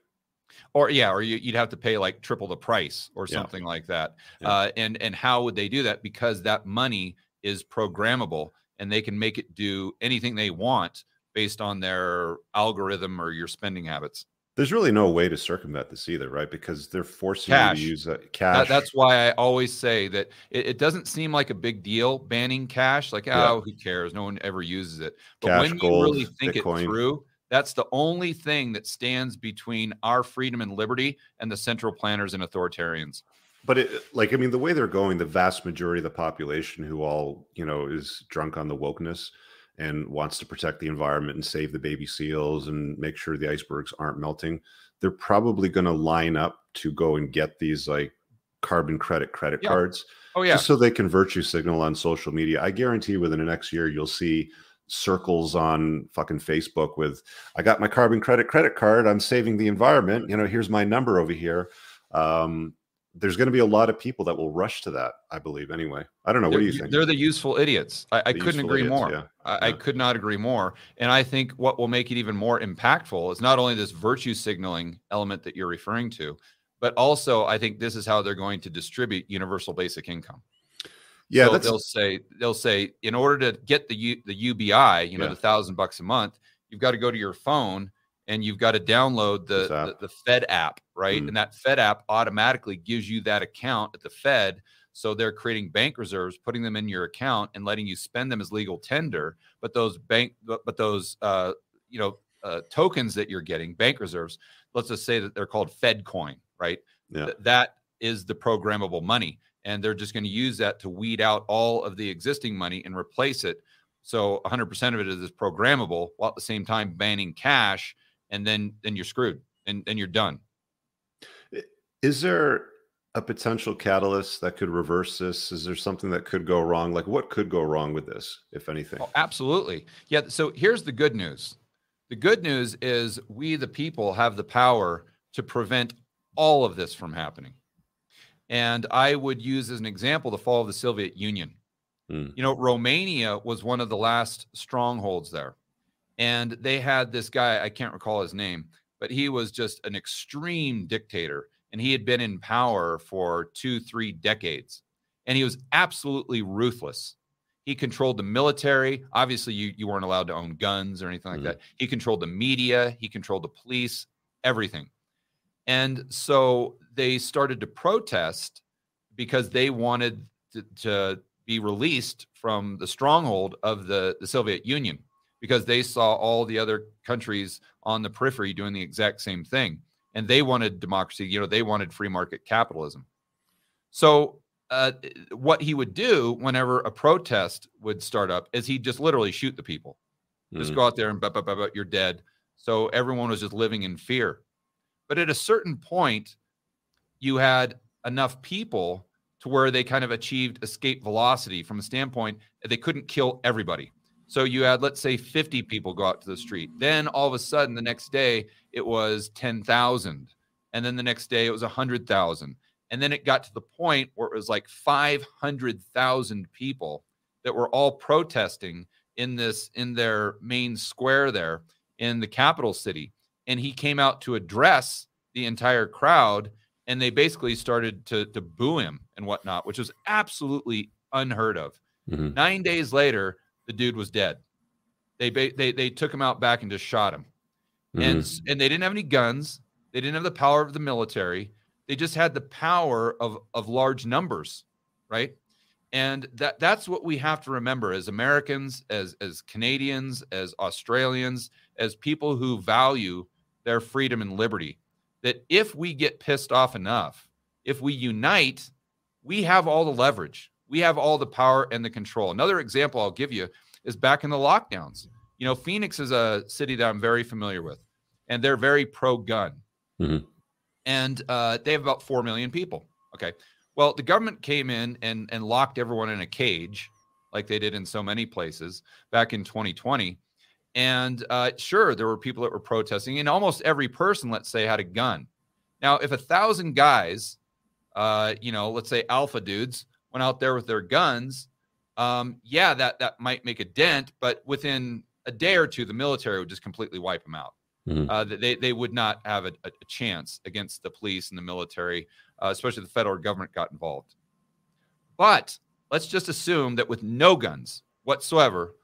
Or yeah, or you, you'd have to pay like triple the price or something yeah. like that. Yeah. Uh, and and how would they do that? Because that money is programmable, and they can make it do anything they want based on their algorithm or your spending habits. There's really no way to circumvent this either, right? Because they're forcing cash. you to use uh, cash. That, that's why I always say that it, it doesn't seem like a big deal banning cash. Like, yeah. oh, who cares? No one ever uses it. But cash, when gold, you really think Bitcoin. it through, that's the only thing that stands between our freedom and liberty and the central planners and authoritarians. But it, like, I mean, the way they're going, the vast majority of the population who all, you know, is drunk on the wokeness and wants to protect the environment and save the baby seals and make sure the icebergs aren't melting, they're probably going to line up to go and get these like carbon credit credit yeah. cards. Oh, yeah. Just so they can virtue signal on social media. I guarantee within the next year, you'll see circles on fucking Facebook with, I got my carbon credit credit card. I'm saving the environment. You know, here's my number over here. Um, There's going to be a lot of people that will rush to that, I believe, anyway. I don't know. They're, what do you think? They're the useful idiots. I, I couldn't agree idiots, more. Yeah. I, yeah. I could not agree more. And I think what will make it even more impactful is not only this virtue signaling element that you're referring to, but also I think this is how they're going to distribute universal basic income. Yeah, so that's... they'll say they'll say in order to get the U, the U B I, you know, yeah. the thousand bucks a month, you've got to go to your phone and you've got to download the, the, the Fed app, right? Mm. And that Fed app automatically gives you that account at the Fed. So they're creating bank reserves, putting them in your account and letting you spend them as legal tender. But those bank, but those, uh, you know, uh, tokens that you're getting, bank reserves, let's just say that they're called Fed coin, right? Yeah. Th- that is the programmable money. And they're just going to use that to weed out all of the existing money and replace it. So one hundred percent of it is programmable, while at the same time banning cash. And then, then you're screwed, and then you're done. Is there a potential catalyst that could reverse this? Is there something that could go wrong? Like, what could go wrong with this, if anything? Oh, absolutely. Yeah. So here's the good news. The good news is we, the people, have the power to prevent all of this from happening. And I would use as an example the fall of the Soviet Union. Mm. You know, Romania was one of the last strongholds there. And they had this guy, I can't recall his name, but he was just an extreme dictator. And he had been in power for two, three decades. And he was absolutely ruthless. He controlled the military. Obviously, you, you weren't allowed to own guns or anything like mm. that. He controlled the media. He controlled the police, everything. And so they started to protest because they wanted to, to be released from the stronghold of the, the Soviet Union, because they saw all the other countries on the periphery doing the exact same thing. And they wanted democracy. You know, they wanted free market capitalism. So uh, what he would do whenever a protest would start up is he'd just literally shoot the people. Mm-hmm. Just go out there and bah, bah, bah, bah, you're dead. So everyone was just living in fear. But at a certain point, you had enough people to where they kind of achieved escape velocity from a standpoint that they couldn't kill everybody. So you had, let's say, fifty people go out to the street. Then all of a sudden, the next day, it was ten thousand. And then the next day, it was one hundred thousand. And then it got to the point where it was like five hundred thousand people that were all protesting in this, in their main square there in the capital city. And he came out to address the entire crowd, and they basically started to, to boo him and whatnot, which was absolutely unheard of. Mm-hmm. Nine days later, the dude was dead. They they they took him out back and just shot him. Mm-hmm. And, and they didn't have any guns. They didn't have the power of the military. They just had the power of, of large numbers, right? And that, that's what we have to remember as Americans, as, as Canadians, as Australians, as people who value their freedom and liberty, that if we get pissed off enough, if we unite, we have all the leverage. We have all the power and the control. Another example I'll give you is back in the lockdowns. You know, Phoenix is a city that I'm very familiar with, and they're very pro-gun. Mm-hmm. And uh, they have about four million people. Okay. Well, the government came in and, and locked everyone in a cage like they did in so many places back in twenty twenty. And uh, sure, there were people that were protesting, and almost every person, let's say, had a gun. Now, if a thousand guys, uh, you know, let's say alpha dudes, went out there with their guns, um, yeah, that, that might make a dent. But within a day or two, the military would just completely wipe them out. Mm-hmm. Uh, they, they would not have a, a chance against the police and the military, uh, especially the federal government got involved. But let's just assume that with no guns whatsoever,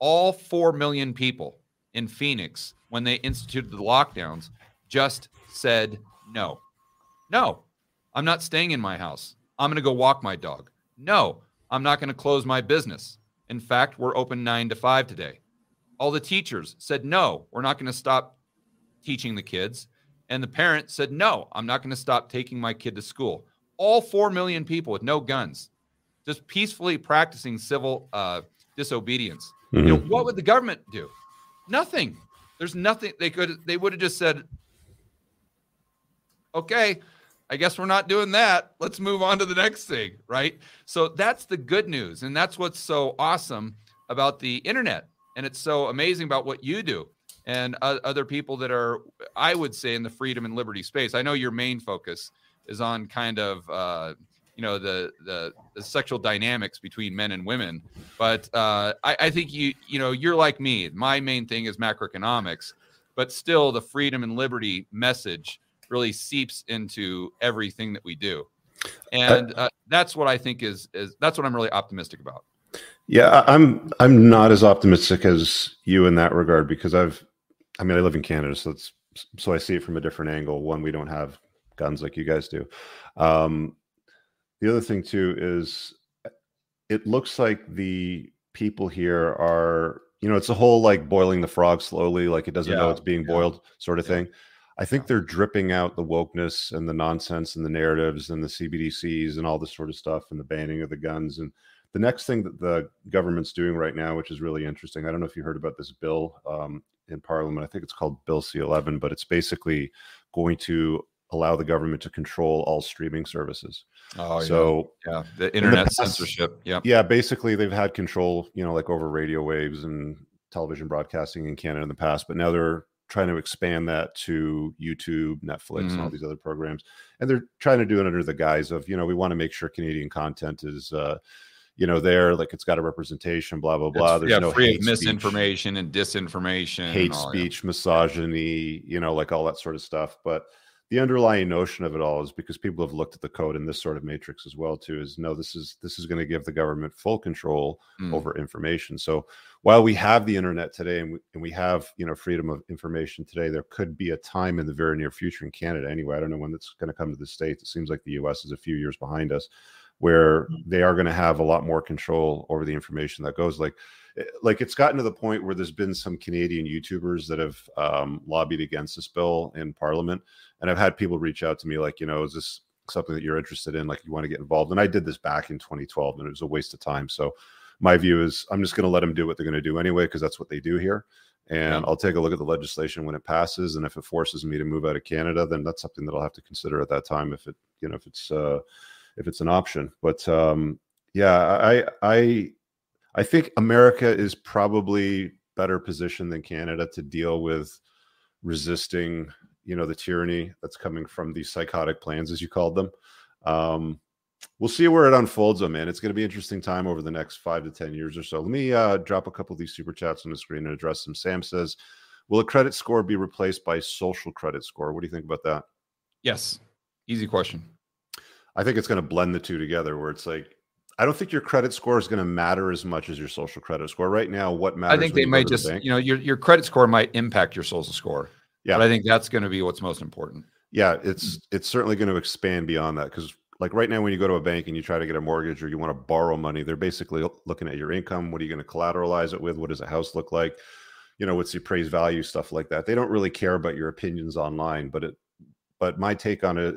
all four million people in Phoenix, when they instituted the lockdowns, just said, no, no, I'm not staying in my house. I'm going to go walk my dog. No, I'm not going to close my business. In fact, we're open nine to five today. All the teachers said, no, we're not going to stop teaching the kids. And the parents said, no, I'm not going to stop taking my kid to school. All four million people with no guns, just peacefully practicing civil uh, disobedience. Mm-hmm. You know, what would the government do? Nothing. There's nothing they could. They would have just said, okay, I guess we're not doing that. Let's move on to the next thing. Right. So that's the good news. And that's what's so awesome about the internet. And it's so amazing about what you do and uh, other people that are, I would say, in the freedom and liberty space. I know your main focus is on kind of, uh, you know, the, the the sexual dynamics between men and women. But uh, I, I think, you you know, you're like me. My main thing is macroeconomics. But still, the freedom and liberty message really seeps into everything that we do. And uh, that's what I think is, is that's what I'm really optimistic about. Yeah, I'm I'm not as optimistic as you in that regard, because I've, I mean, I live in Canada. So that's, so I see it from a different angle. One, we don't have guns like you guys do. Um, The other thing, too, is it looks like the people here are, you know, it's a whole like boiling the frog slowly, like it doesn't yeah, know it's being yeah, boiled sort of yeah. thing. I think yeah. they're dripping out the wokeness and the nonsense and the narratives and the C B D Cs and all this sort of stuff and the banning of the guns. And the next thing that the government's doing right now, which is really interesting, I don't know if you heard about this bill um, in Parliament. I think it's called Bill C eleven, but it's basically going to allow the government to control all streaming services. Oh, so yeah, yeah. the internet in the past, censorship. Yeah, yeah. Basically, they've had control, you know, like over radio waves and television broadcasting in Canada in the past, but now they're trying to expand that to YouTube, Netflix, mm-hmm. and all these other programs. And they're trying to do it under the guise of, you know, we want to make sure Canadian content is, uh, you know, there, like it's got a representation, blah, blah, blah. It's, There's yeah, no free of misinformation speech, and disinformation. Hate and all, speech, yeah. misogyny, you know, like all that sort of stuff. But the underlying notion of it all is, because people have looked at the code in this sort of matrix as well too, is no, this is, this is going to give the government full control mm. over information. So while we have the internet today and we, and we have, you know, freedom of information today, there could be a time in the very near future in Canada anyway, I don't know when that's going to come to the States. It seems like the U S is a few years behind us, where they are going to have a lot more control over the information that goes. Like, like it's gotten to the point where there's been some Canadian YouTubers that have um, lobbied against this bill in Parliament. And I've had people reach out to me like, you know, is this something that you're interested in? Like, you want to get involved? And I did this back in twenty twelve, and it was a waste of time. So my view is I'm just going to let them do what they're going to do anyway, because that's what they do here. And I'll take a look at the legislation when it passes. And if it forces me to move out of Canada, then that's something that I'll have to consider at that time, if it, you know, if it's, uh, if it's an option. But um, yeah, I, I, I think America is probably better positioned than Canada to deal with resisting, you know, the tyranny that's coming from these psychotic plans, as you called them. Um, we'll see where it unfolds, though, man. It's going to be an interesting time over the next five to ten years or so. Let me uh, drop a couple of these super chats on the screen and address them. Sam says, will a credit score be replaced by social credit score? What do you think about that? Yes. Easy question. I think it's going to blend the two together, where it's like, I don't think your credit score is going to matter as much as your social credit score right now. What matters? I think they might just, the you know, your, your credit score might impact your social score. Yeah. But I think that's going to be what's most important. Yeah. It's, it's certainly going to expand beyond that. 'Cause like right now, when you go to a bank and you try to get a mortgage or you want to borrow money, they're basically looking at your income. What are you going to collateralize it with? What does a house look like? You know, what's the appraised value, stuff like that. They don't really care about your opinions online, but it, But my take on it,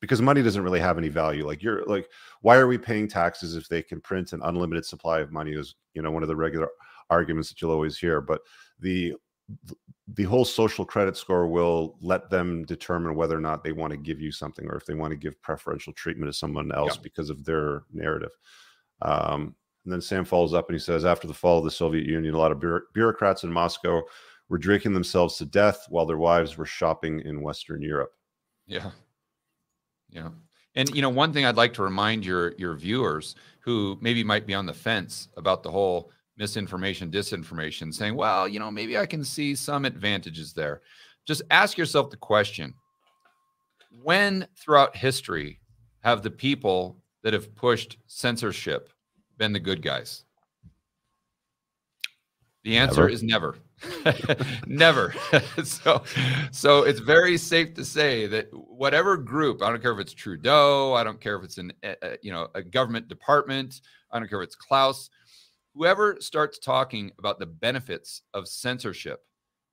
because money doesn't really have any value. Like you're like, why are we paying taxes if they can print an unlimited supply of money? Is, you know, one of the regular arguments that you'll always hear. But the the whole social credit score will let them determine whether or not they want to give you something, or if they want to give preferential treatment to someone else yeah. because of their narrative. Um, and then Sam follows up and he says, after the fall of the Soviet Union, a lot of bureau bureaucrats in Moscow were drinking themselves to death while their wives were shopping in Western Europe. Yeah. Yeah. And, you know, one thing I'd like to remind your, your viewers who maybe might be on the fence about the whole misinformation, disinformation, saying, well, you know, maybe I can see some advantages there. Just ask yourself the question, when throughout history have the people that have pushed censorship been the good guys? The answer never. is never. Never. so, so it's very safe to say that whatever group, I don't care if it's Trudeau, I don't care if it's an, a, you know, a government department, I don't care if it's Klaus, whoever starts talking about the benefits of censorship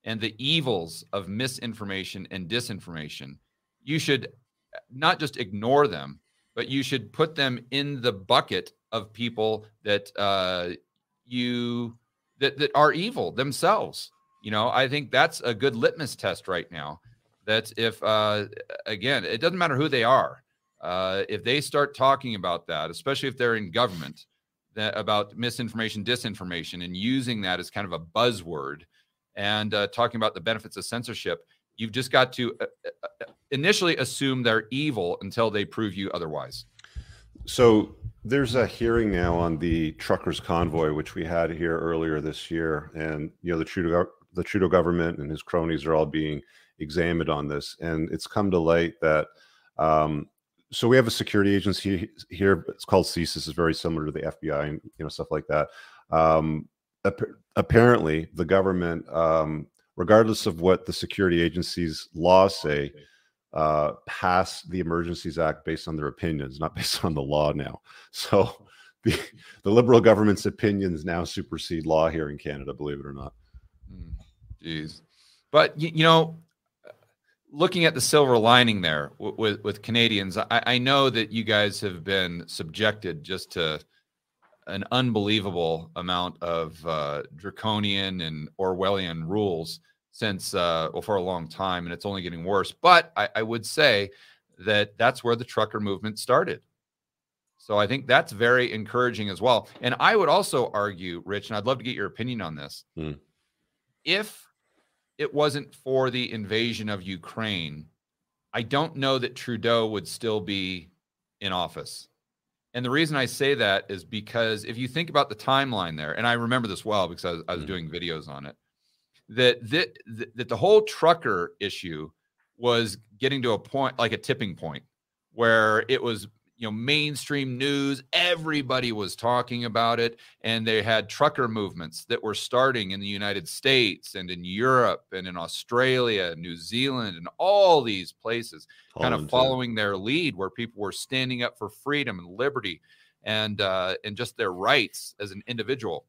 and the evils of misinformation and disinformation, you should not just ignore them, but you should put them in the bucket of people that uh, you... That, that are evil themselves. You know, I think that's a good litmus test right now. That's if, uh, again, it doesn't matter who they are. Uh, if they start talking about that, especially if they're in government, that about misinformation, disinformation, and using that as kind of a buzzword and uh, talking about the benefits of censorship, you've just got to uh, initially assume they're evil until they prove you otherwise. So there's a hearing now on the truckers convoy, which we had here earlier this year. And, you know, the Trudeau, the Trudeau government and his cronies are all being examined on this. And it's come to light that, um, so we have a security agency here. It's called C S I S. It's very similar to the F B I and, you know, stuff like that. Um, ap apparently the government, um, regardless of what the security agency's laws say, uh pass the Emergencies Act based on their opinions, not based on the law now. So the, the liberal government's opinions now supersede law here in Canada, believe it or not. Jeez. But you, you know, looking at the silver lining there with with Canadians, I, I know that you guys have been subjected just to an unbelievable amount of uh draconian and Orwellian rules since uh well for a long time, and it's only getting worse. But I, I would say that that's where the trucker movement started, so I think that's very encouraging as well. And I would also argue, Rich, and I'd love to get your opinion on this, mm. if it wasn't for the invasion of Ukraine, I don't know that Trudeau would still be in office. And the reason I say that is because if you think about the timeline there, and I remember this well because I was, I was doing videos on it, that, that, that the whole trucker issue was getting to a point, like a tipping point, where it was, you know, mainstream news, everybody was talking about it. And they had trucker movements that were starting in the United States and in Europe and in Australia, New Zealand, and all these places, Holland, kind of following their lead, where people were standing up for freedom and liberty and, uh, and just their rights as an individual.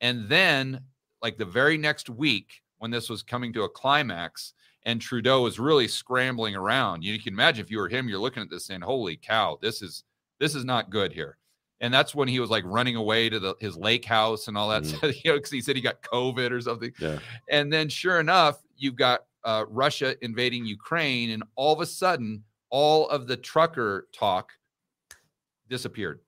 And then, like the very next week, when this was coming to a climax, and Trudeau was really scrambling around. You can imagine if you were him, you're looking at this saying, holy cow, this is this is not good here. And that's when he was like running away to the, his lake house and all that mm-hmm. stuff, you know, because he said he got COVID or something. Yeah. And then sure enough, you've got uh, Russia invading Ukraine. And all of a sudden, all of the trucker talk disappeared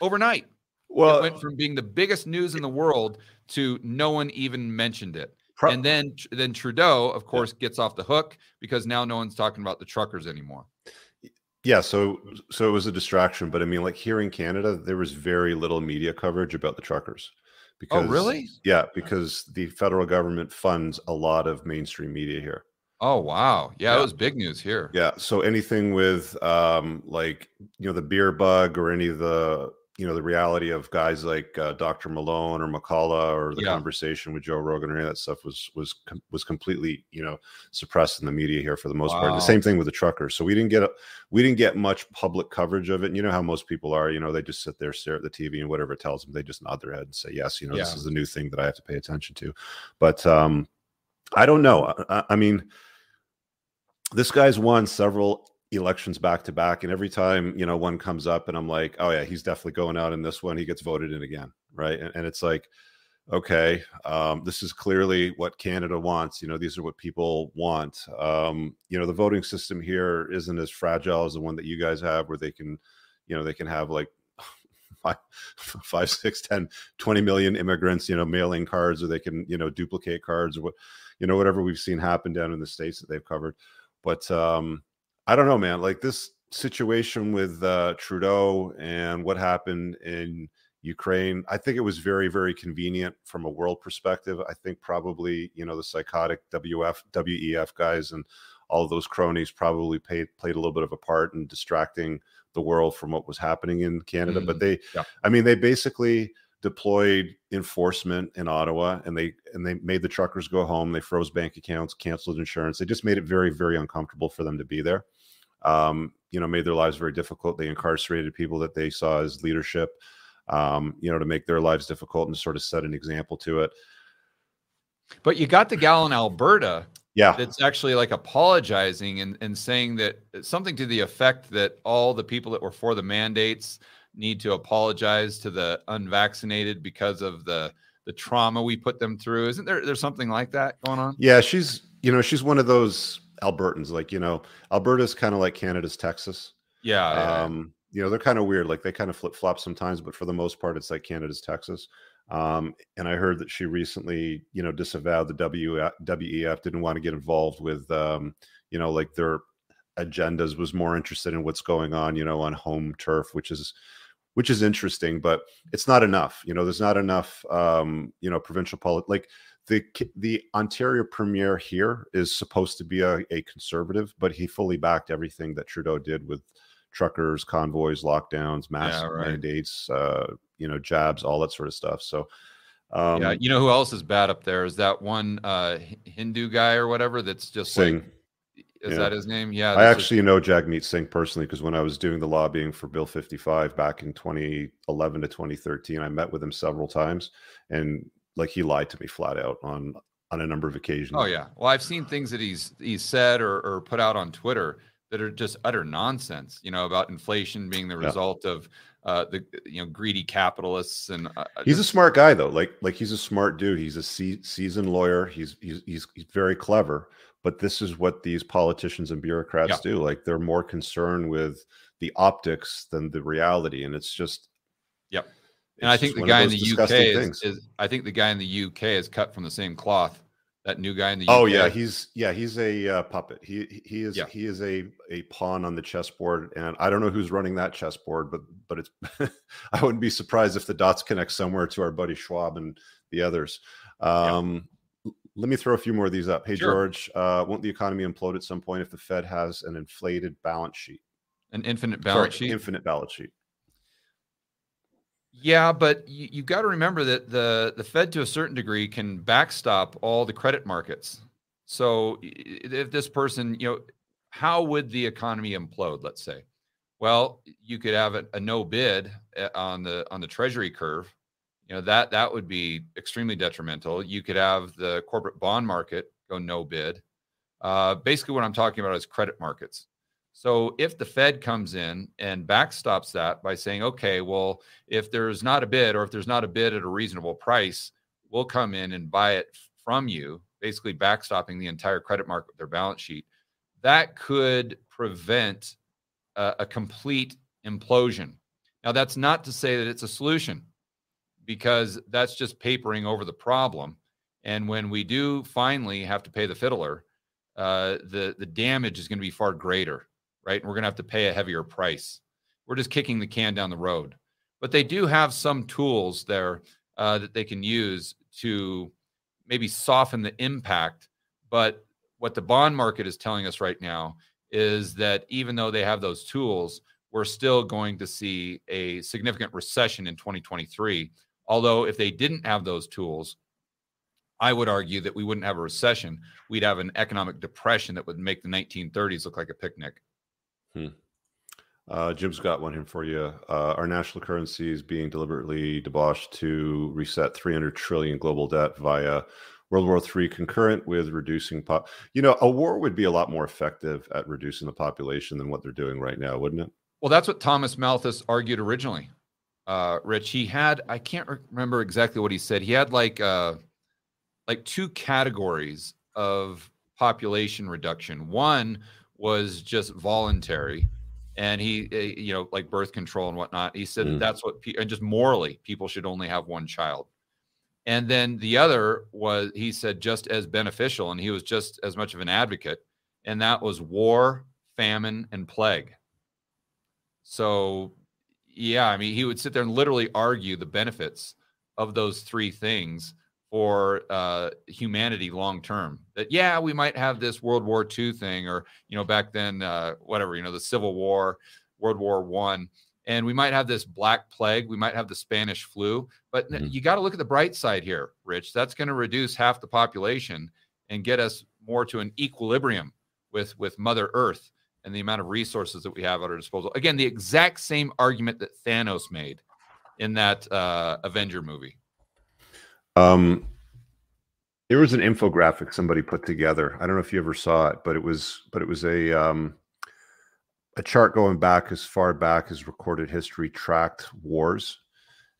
overnight. Well, it went from being the biggest news in the world to no one even mentioned it. And then then Trudeau, of course, gets off the hook because now no one's talking about the truckers anymore. Yeah, so so it was a distraction. But I mean, like here in Canada, there was very little media coverage about the truckers. Because, oh, really? Yeah, because the federal government funds a lot of mainstream media here. Oh, wow. Yeah, yeah, it was big news here. Yeah, so anything with um, like, you know, the beer bug or any of the... you know, the reality of guys like uh, Doctor Malone or McCullough or the yeah. conversation with Joe Rogan or any of that stuff was was com- was completely, you know, suppressed in the media here for the most wow. part. The same thing with the truckers. So we didn't get a, we didn't get much public coverage of it. And you know how most people are, you know, they just sit there, stare at the T V and whatever it tells them, they just nod their head and say, yes, you know, yeah. this is the new thing that I have to pay attention to. But um, I don't know. I, I mean, this guy's won several elections back to back, and every time, you know, one comes up and I'm like, oh yeah, he's definitely going out in this one, he gets voted in again, right? And, and it's like, okay, um this is clearly what Canada wants, you know, these are what people want. Um you know, the voting system here isn't as fragile as the one that you guys have, where they can, you know, they can have like Five, five, six, ten, twenty million immigrants, you know, mailing cards, or they can, you know, duplicate cards, or what, you know, whatever we've seen happen down in the States that they've covered. But um I don't know, man, like this situation with uh, Trudeau and what happened in Ukraine, I think it was very, very convenient from a world perspective. I think probably, you know, the psychotic W F, W E F guys and all of those cronies probably paid, played a little bit of a part in distracting the world from what was happening in Canada. Mm-hmm. But they, yeah. I mean, they basically deployed enforcement in Ottawa, and they and they made the truckers go home. They froze bank accounts, canceled insurance. They just made it very, very uncomfortable for them to be there. Um, you know, made their lives very difficult. They incarcerated people that they saw as leadership, um, you know, to make their lives difficult and sort of set an example to it. But you got the gal in Alberta. Yeah, that's actually like apologizing and, and saying that something to the effect that all the people that were for the mandates need to apologize to the unvaccinated because of the the trauma we put them through. Isn't there there's something like that going on? Yeah, she's, you know, she's one of those Albertans, like, you know, Alberta's kind of like Canada's Texas. Yeah. Um, yeah. You know, they're kind of weird, like they kind of flip flop sometimes, but for the most part, it's like Canada's Texas. Um, and I heard that she recently, you know, disavowed the W E F, didn't want to get involved with, um, you know, like their agendas, was more interested in what's going on, you know, on home turf, which is, which is interesting, but it's not enough. You know, there's not enough, um, you know, provincial politics. Like the the Ontario premier here is supposed to be a, a conservative, but he fully backed everything that Trudeau did with truckers, convoys, lockdowns, mask yeah, right. mandates, uh, you know, jabs, all that sort of stuff. So, um, yeah, you know who else is bad up there is that one uh, Hindu guy or whatever that's just Singh. like, Is yeah. that his name? Yeah. I actually is- know Jagmeet Singh personally, because when I was doing the lobbying for Bill fifty-five back in twenty eleven to twenty thirteen, I met with him several times, and like he lied to me flat out on, on a number of occasions. Oh yeah. Well, I've seen things that he's, he's said or, or put out on Twitter that are just utter nonsense, you know, about inflation being the result yeah. of uh, the, you know, greedy capitalists. And uh, he's just- a smart guy though. Like, like he's a smart dude. He's a se- seasoned lawyer. He's, he's, he's, he's very clever. But this is what these politicians and bureaucrats yeah. do. Like, they're more concerned with the optics than the reality. And it's just, yep. And I think the guy in the U K is, is, I think the guy in the U K is cut from the same cloth that new guy in the U K? Oh yeah, he's yeah he's a uh, puppet. He he is yeah. he is a a pawn on the chessboard, and I don't know who's running that chessboard, but but it's I wouldn't be surprised if the dots connect somewhere to our buddy Schwab and the others. Um, yeah. Let me throw a few more of these up. Hey sure. George, uh, won't the economy implode at some point if the Fed has an inflated balance sheet? An infinite balance Sorry, sheet. Infinite balance sheet. Yeah, but you, you've got to remember that the, the Fed, to a certain degree, can backstop all the credit markets. So if this person, you know, how would the economy implode, let's say? Well, you could have a, a no bid on the on the treasury curve. You know, that, that would be extremely detrimental. You could have the corporate bond market go no bid. Uh, basically, what I'm talking about is credit markets. So if the Fed comes in and backstops that by saying, okay, well, if there's not a bid, or if there's not a bid at a reasonable price, we'll come in and buy it from you, basically backstopping the entire credit market with their balance sheet, that could prevent uh, a complete implosion. Now, that's not to say that it's a solution, because that's just papering over the problem. And when we do finally have to pay the fiddler, uh, the, the damage is going to be far greater. Right? And we're going to have to pay a heavier price. We're just kicking the can down the road. But they do have some tools there uh, that they can use to maybe soften the impact. But what the bond market is telling us right now is that even though they have those tools, we're still going to see a significant recession in twenty twenty-three. Although if they didn't have those tools, I would argue that we wouldn't have a recession. We'd have an economic depression that would make the nineteen thirties look like a picnic. Hmm. Uh, Jim's got one here for you. Uh, our national currency is being deliberately debauched to reset three hundred trillion global debt via World War Three, concurrent with reducing pop. You know, a war would be a lot more effective at reducing the population than what they're doing right now, wouldn't it? Well, that's what Thomas Malthus argued originally. Uh, Rich, he had, I can't remember exactly what he said. He had like uh, like two categories of population reduction. One was just voluntary, and he, you know, like birth control and whatnot. He said mm. that that's what, and just morally, people should only have one child. And then the other was, he said, just as beneficial, and he was just as much of an advocate, and that was war, famine, and plague. So, yeah, I mean, he would sit there and literally argue the benefits of those three things for uh, humanity long-term, that, yeah, we might have this World War Two thing, or, you know, back then, uh, whatever, you know, the Civil War, World War One, and we might have this Black Plague, we might have the Spanish flu, but mm-hmm. you got to look at the bright side here, Rich. That's going to reduce half the population and get us more to an equilibrium with, with Mother Earth and the amount of resources that we have at our disposal. Again, the exact same argument that Thanos made in that uh, Avenger movie. Um, there was an infographic somebody put together. I don't know if you ever saw it, but it was, but it was a, um, a chart going back as far back as recorded history, tracked wars.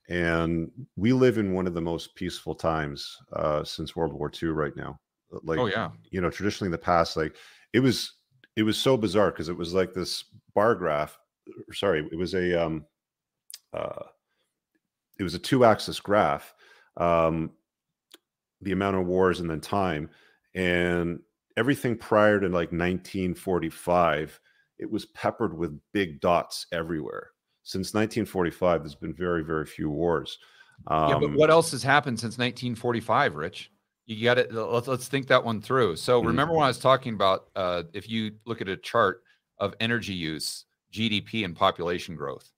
And we live in one of the most peaceful times, uh, since World War Two right now. Like, oh, yeah. you know, traditionally in the past, like it was, it was so bizarre, because it was like this bar graph, sorry, it was a, um, uh, it was a two axis graph. Um, the amount of wars and then time, and everything prior to like nineteen forty-five, it was peppered with big dots everywhere. Since nineteen forty-five, there's been very, very few wars. Um, yeah, but what else has happened since nineteen forty-five, Rich? You got it. Let's, let's think that one through. So remember mm-hmm. when I was talking about, uh, if you look at a chart of energy use, G D P, and population growth,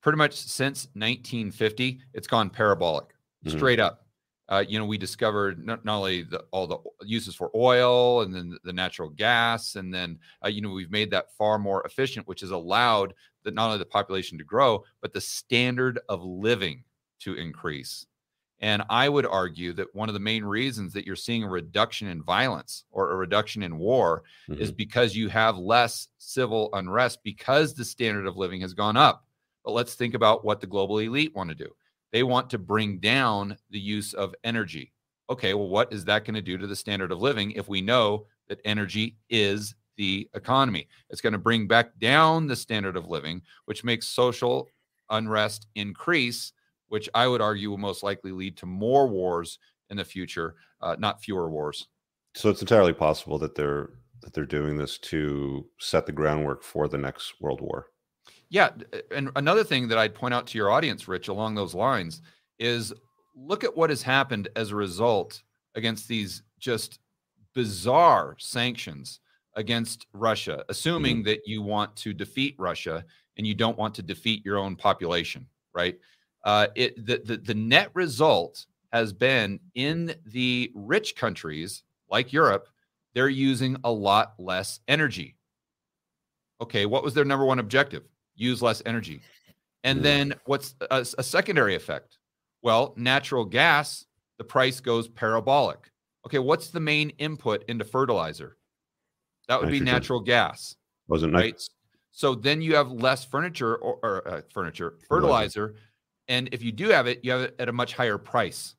pretty much since nineteen fifty, it's gone parabolic. Straight mm-hmm. up. Uh, you know, we discovered not, not only the, all the uses for oil, and then the natural gas. And then, uh, you know, we've made that far more efficient, which has allowed that not only the population to grow, but the standard of living to increase. And I would argue that one of the main reasons that you're seeing a reduction in violence or a reduction in war mm-hmm. is because you have less civil unrest, because the standard of living has gone up. But let's think about what the global elite want to do. They want to bring down the use of energy. Okay, well, what is that going to do to the standard of living if we know that energy is the economy? It's going to bring back down the standard of living, which makes social unrest increase, which I would argue will most likely lead to more wars in the future, uh, not fewer wars. So it's entirely possible that they're that they're doing this to set the groundwork for the next world war. Yeah. And another thing that I'd point out to your audience, Rich, along those lines is look at what has happened as a result against these just bizarre sanctions against Russia, assuming mm-hmm. that you want to defeat Russia and you don't want to defeat your own population, right? Uh, it, the, the, the net result has been in the rich countries like Europe, they're using a lot less energy. Okay, what was their number one objective? Use less energy. And then what's a, a secondary effect? Well, natural gas, the price goes parabolic. Okay, what's the main input into fertilizer? That would nitrogen. be natural gas. Wasn't right? Nice. So then you have less furniture or, or uh, furniture, fertilizer. And if you do have it, you have it at a much higher price.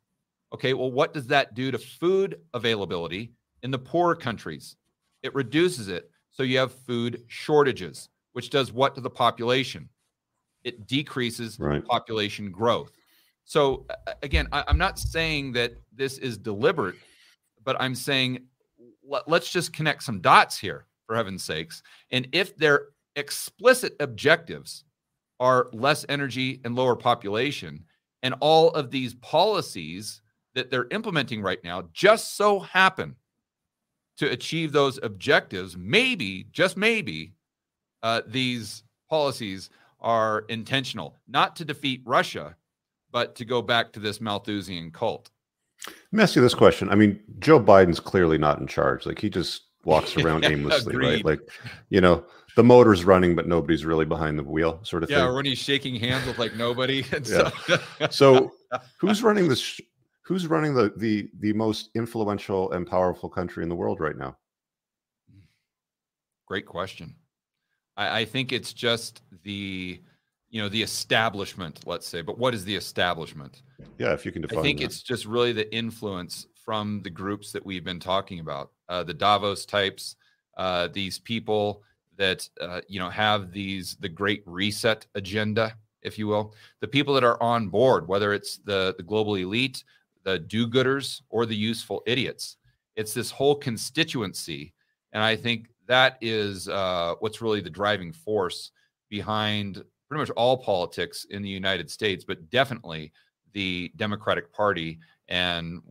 Okay, well, what does that do to food availability in the poorer countries? It reduces it. So you have food shortages, which does what to the population? It decreases right. population growth. So again, I, I'm not saying that this is deliberate, but I'm saying let, let's just connect some dots here, for heaven's sakes. And if their explicit objectives are less energy and lower population, and all of these policies that they're implementing right now just so happen to achieve those objectives, maybe, just maybe, uh, these policies are intentional, not to defeat Russia, but to go back to this Malthusian cult. Let me ask you this question. I mean, Joe Biden's clearly not in charge. Like, he just walks around aimlessly, right? Like, you know, the motor's running, but nobody's really behind the wheel sort of yeah, thing. Yeah, or when he's shaking hands with like nobody. And yeah. so. so who's running this? Sh- Who's running the, the the most influential and powerful country in the world right now? Great question. I, I think it's just the, you know, the establishment, let's say. But what is the establishment? Yeah, if you can define it. I think that. It's just really the influence from the groups that we've been talking about, uh, the Davos types, uh, these people that, uh, you know, have these the Great Reset agenda, if you will. The people that are on board, whether it's the, the global elite, the do-gooders, or the useful idiots. It's this whole constituency. And I think that is uh, what's really the driving force behind pretty much all politics in the United States, but definitely the Democratic Party and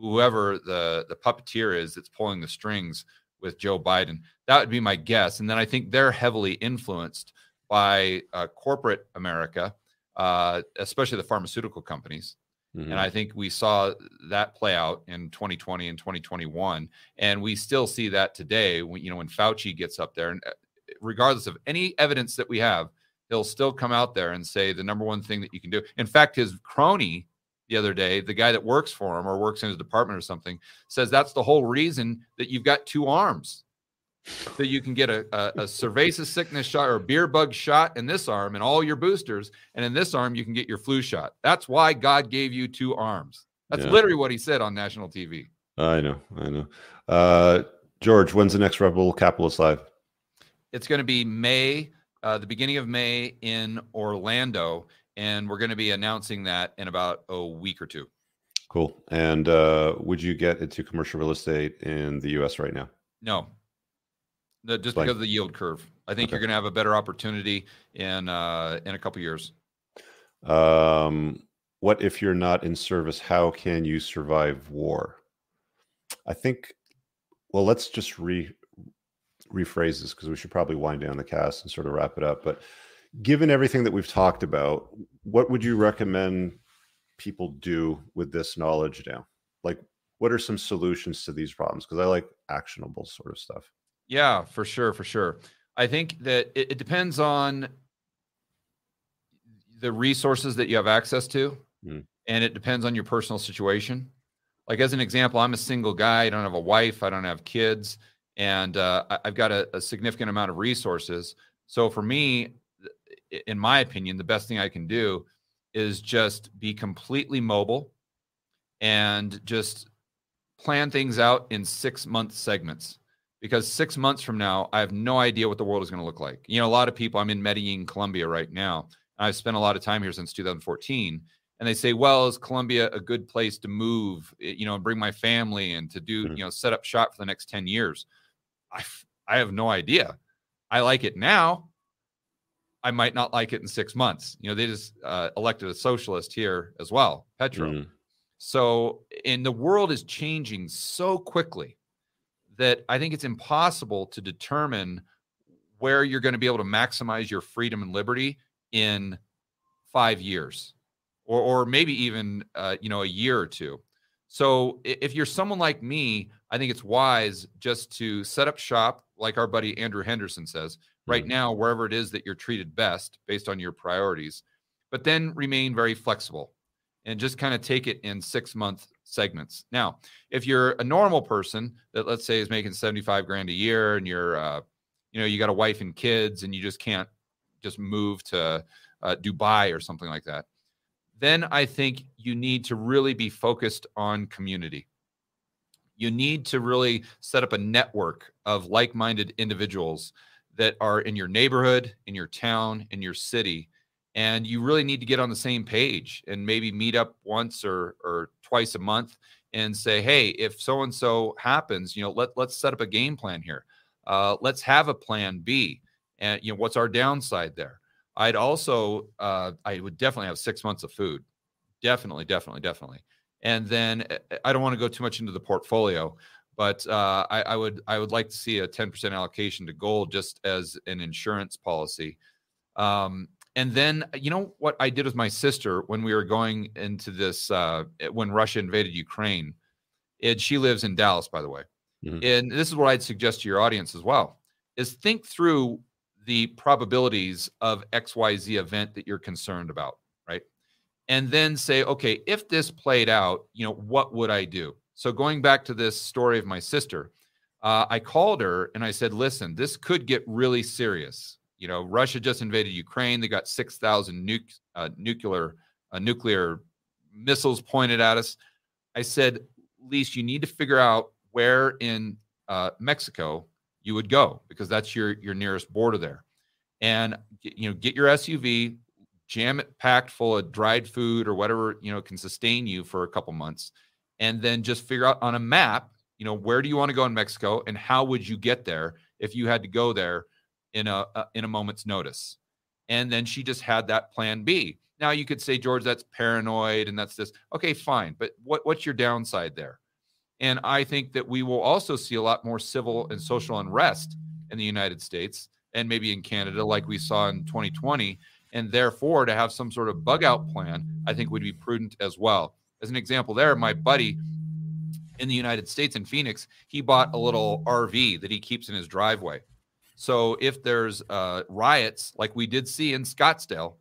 whoever the, the puppeteer is that's pulling the strings with Joe Biden. That would be my guess. And then I think they're heavily influenced by uh, corporate America, uh, especially the pharmaceutical companies. Mm-hmm. And I think we saw that play out in twenty twenty and twenty twenty-one. And we still see that today when, you know, when Fauci gets up there, and regardless of any evidence that we have, he'll still come out there and say the number one thing that you can do. In fact, his crony the other day, the guy that works for him or works in his department or something, says that's the whole reason that you've got two arms, that you can get a, a, a cerveza sickness shot or a beer bug shot in this arm and all your boosters. And in this arm, you can get your flu shot. That's why God gave you two arms. That's yeah. literally what he said on national T V. I know. I know. Uh, George, when's the next Rebel Capitalist Live? It's going to be May, uh, the beginning of May in Orlando. And we're going to be announcing that in about a week or two. Cool. And uh, would you get into commercial real estate in the U S right now? No. No, just because of the yield curve. I think okay. you're going to have a better opportunity in uh, in a couple of years. Um, what if you're not in service? How can you survive war? I think, well, let's just re rephrase this because we should probably wind down the cast and sort of wrap it up. But given everything that we've talked about, what would you recommend people do with this knowledge now? Like, what are some solutions to these problems? Because I like actionable sort of stuff. Yeah, for sure, for sure. I think that it, it depends on the resources that you have access to, mm. and it depends on your personal situation. Like, as an example, I'm a single guy. I don't have a wife. I don't have kids, and uh, I, I've got a, a significant amount of resources. So for me, in my opinion, the best thing I can do is just be completely mobile and just plan things out in six-month segments. Because six months from now, I have no idea what the world is going to look like. You know, a lot of people, I'm in Medellin, Colombia right now. I've spent a lot of time here since two thousand fourteen. and they say, well, is Colombia a good place to move, you know, and bring my family and to do, mm-hmm. you know, set up shop for the next ten years? I, I have no idea. I like it now. I might not like it in six months. You know, they just uh, elected a socialist here as well, Petro. Mm-hmm. So, and the world is changing so quickly that I think it's impossible to determine where you're going to be able to maximize your freedom and liberty in five years or, or maybe even, uh, you know, a year or two. So if you're someone like me, I think it's wise just to set up shop, like our buddy Andrew Henderson says, mm-hmm. right now, wherever it is that you're treated best based on your priorities, but then remain very flexible and just kind of take it in six-month segments. Now, if you're a normal person that, let's say, is making seventy-five grand a year and you're, uh, you know, you got a wife and kids and you just can't just move to uh, Dubai or something like that, then I think you need to really be focused on community. You need to really set up a network of like-minded individuals that are in your neighborhood, in your town, in your city. And you really need to get on the same page and maybe meet up once or, or twice a month and say, hey, if so-and-so happens, you know, let, let's set up a game plan here. Uh, let's have a plan B. And, you know, what's our downside there? I'd also, uh, I would definitely have six months of food. Definitely, definitely, definitely. And then I don't want to go too much into the portfolio, but uh, I, I would, I would like to see a ten percent allocation to gold just as an insurance policy. Um, And then, you know, what I did with my sister when we were going into this, uh, when Russia invaded Ukraine, and she lives in Dallas, by the way. Mm-hmm. And this is what I'd suggest to your audience as well, is think through the probabilities of X Y Z event that you're concerned about, right? And then say, okay, if this played out, you know, what would I do? So going back to this story of my sister, uh, I called her and I said, listen, this could get really serious. You know, Russia just invaded Ukraine. They got six thousand nu- uh, nuclear uh, nuclear missiles pointed at us. I said, Lise, you need to figure out where in uh, Mexico you would go, because that's your your nearest border there. And, you know, get your S U V, jam it packed full of dried food or whatever, you know, can sustain you for a couple months. And then just figure out on a map, you know, where do you want to go in Mexico and how would you get there if you had to go there in a uh, in a moment's notice. And then she just had that plan B. Now you could say, George, that's paranoid and that's this. Okay, fine. But what what's your downside there? And I think that we will also see a lot more civil and social unrest in the United States and maybe in Canada, like we saw in twenty twenty. And therefore, to have some sort of bug out plan, I think would be prudent as well. As an example there, my buddy in the United States in Phoenix, he bought a little R V that he keeps in his driveway. So if there's uh, riots like we did see in Scottsdale,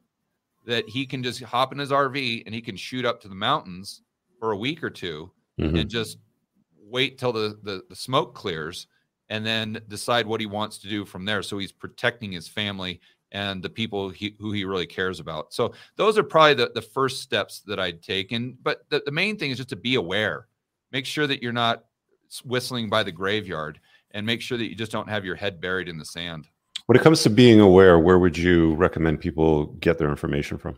that he can just hop in his R V and he can shoot up to the mountains for a week or two mm-hmm. and just wait till the, the, the smoke clears and then decide what he wants to do from there. So he's protecting his family and the people he, who he really cares about. So those are probably the, the first steps that I'd take. And but the, the main thing is just to be aware. Make sure that you're not whistling by the graveyard. And make sure that you just don't have your head buried in the sand. When it comes to being aware, where would you recommend people get their information from?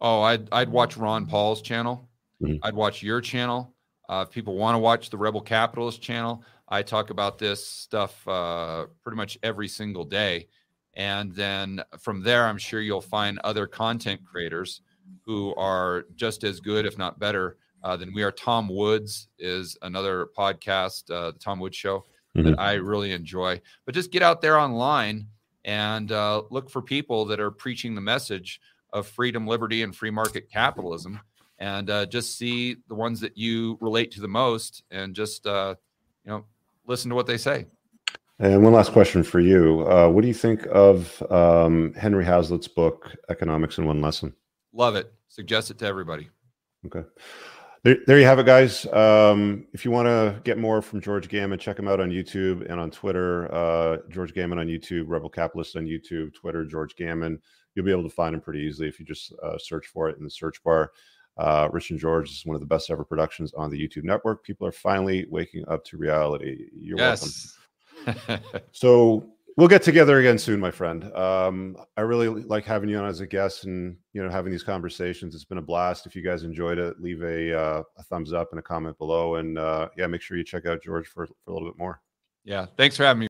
Oh, I'd, I'd watch Ron Paul's channel. Mm-hmm. I'd watch your channel. Uh, if people want to watch the Rebel Capitalist channel, I talk about this stuff uh, pretty much every single day. And then from there, I'm sure you'll find other content creators who are just as good, if not better, uh, than we are. Tom Woods is another podcast, uh, the Tom Woods Show. Mm-hmm. That I really enjoy. But just get out there online and uh, look for people that are preaching the message of freedom, liberty, and free market capitalism, and uh, just see the ones that you relate to the most, and just uh, you know, listen to what they say. And one last question for you: uh, what do you think of um, Henry Hazlitt's book, Economics in One Lesson? Love it. Suggest it to everybody. Okay. There, there you have it, guys. Um, if you want to get more from George Gammon, check him out on YouTube and on Twitter. Uh, George Gammon on YouTube, Rebel Capitalist on YouTube, Twitter, George Gammon. You'll be able to find him pretty easily if you just uh, search for it in the search bar. Uh, Rich and George is one of the best ever productions on the YouTube network. People are finally waking up to reality. You're yes. welcome. So We'll get together again soon, my friend. Um, I really like having you on as a guest and, you know, having these conversations. It's been a blast. If you guys enjoyed it, leave a, uh, a thumbs up and a comment below. And uh, yeah, make sure you check out George for, for a little bit more. Yeah. Thanks for having me.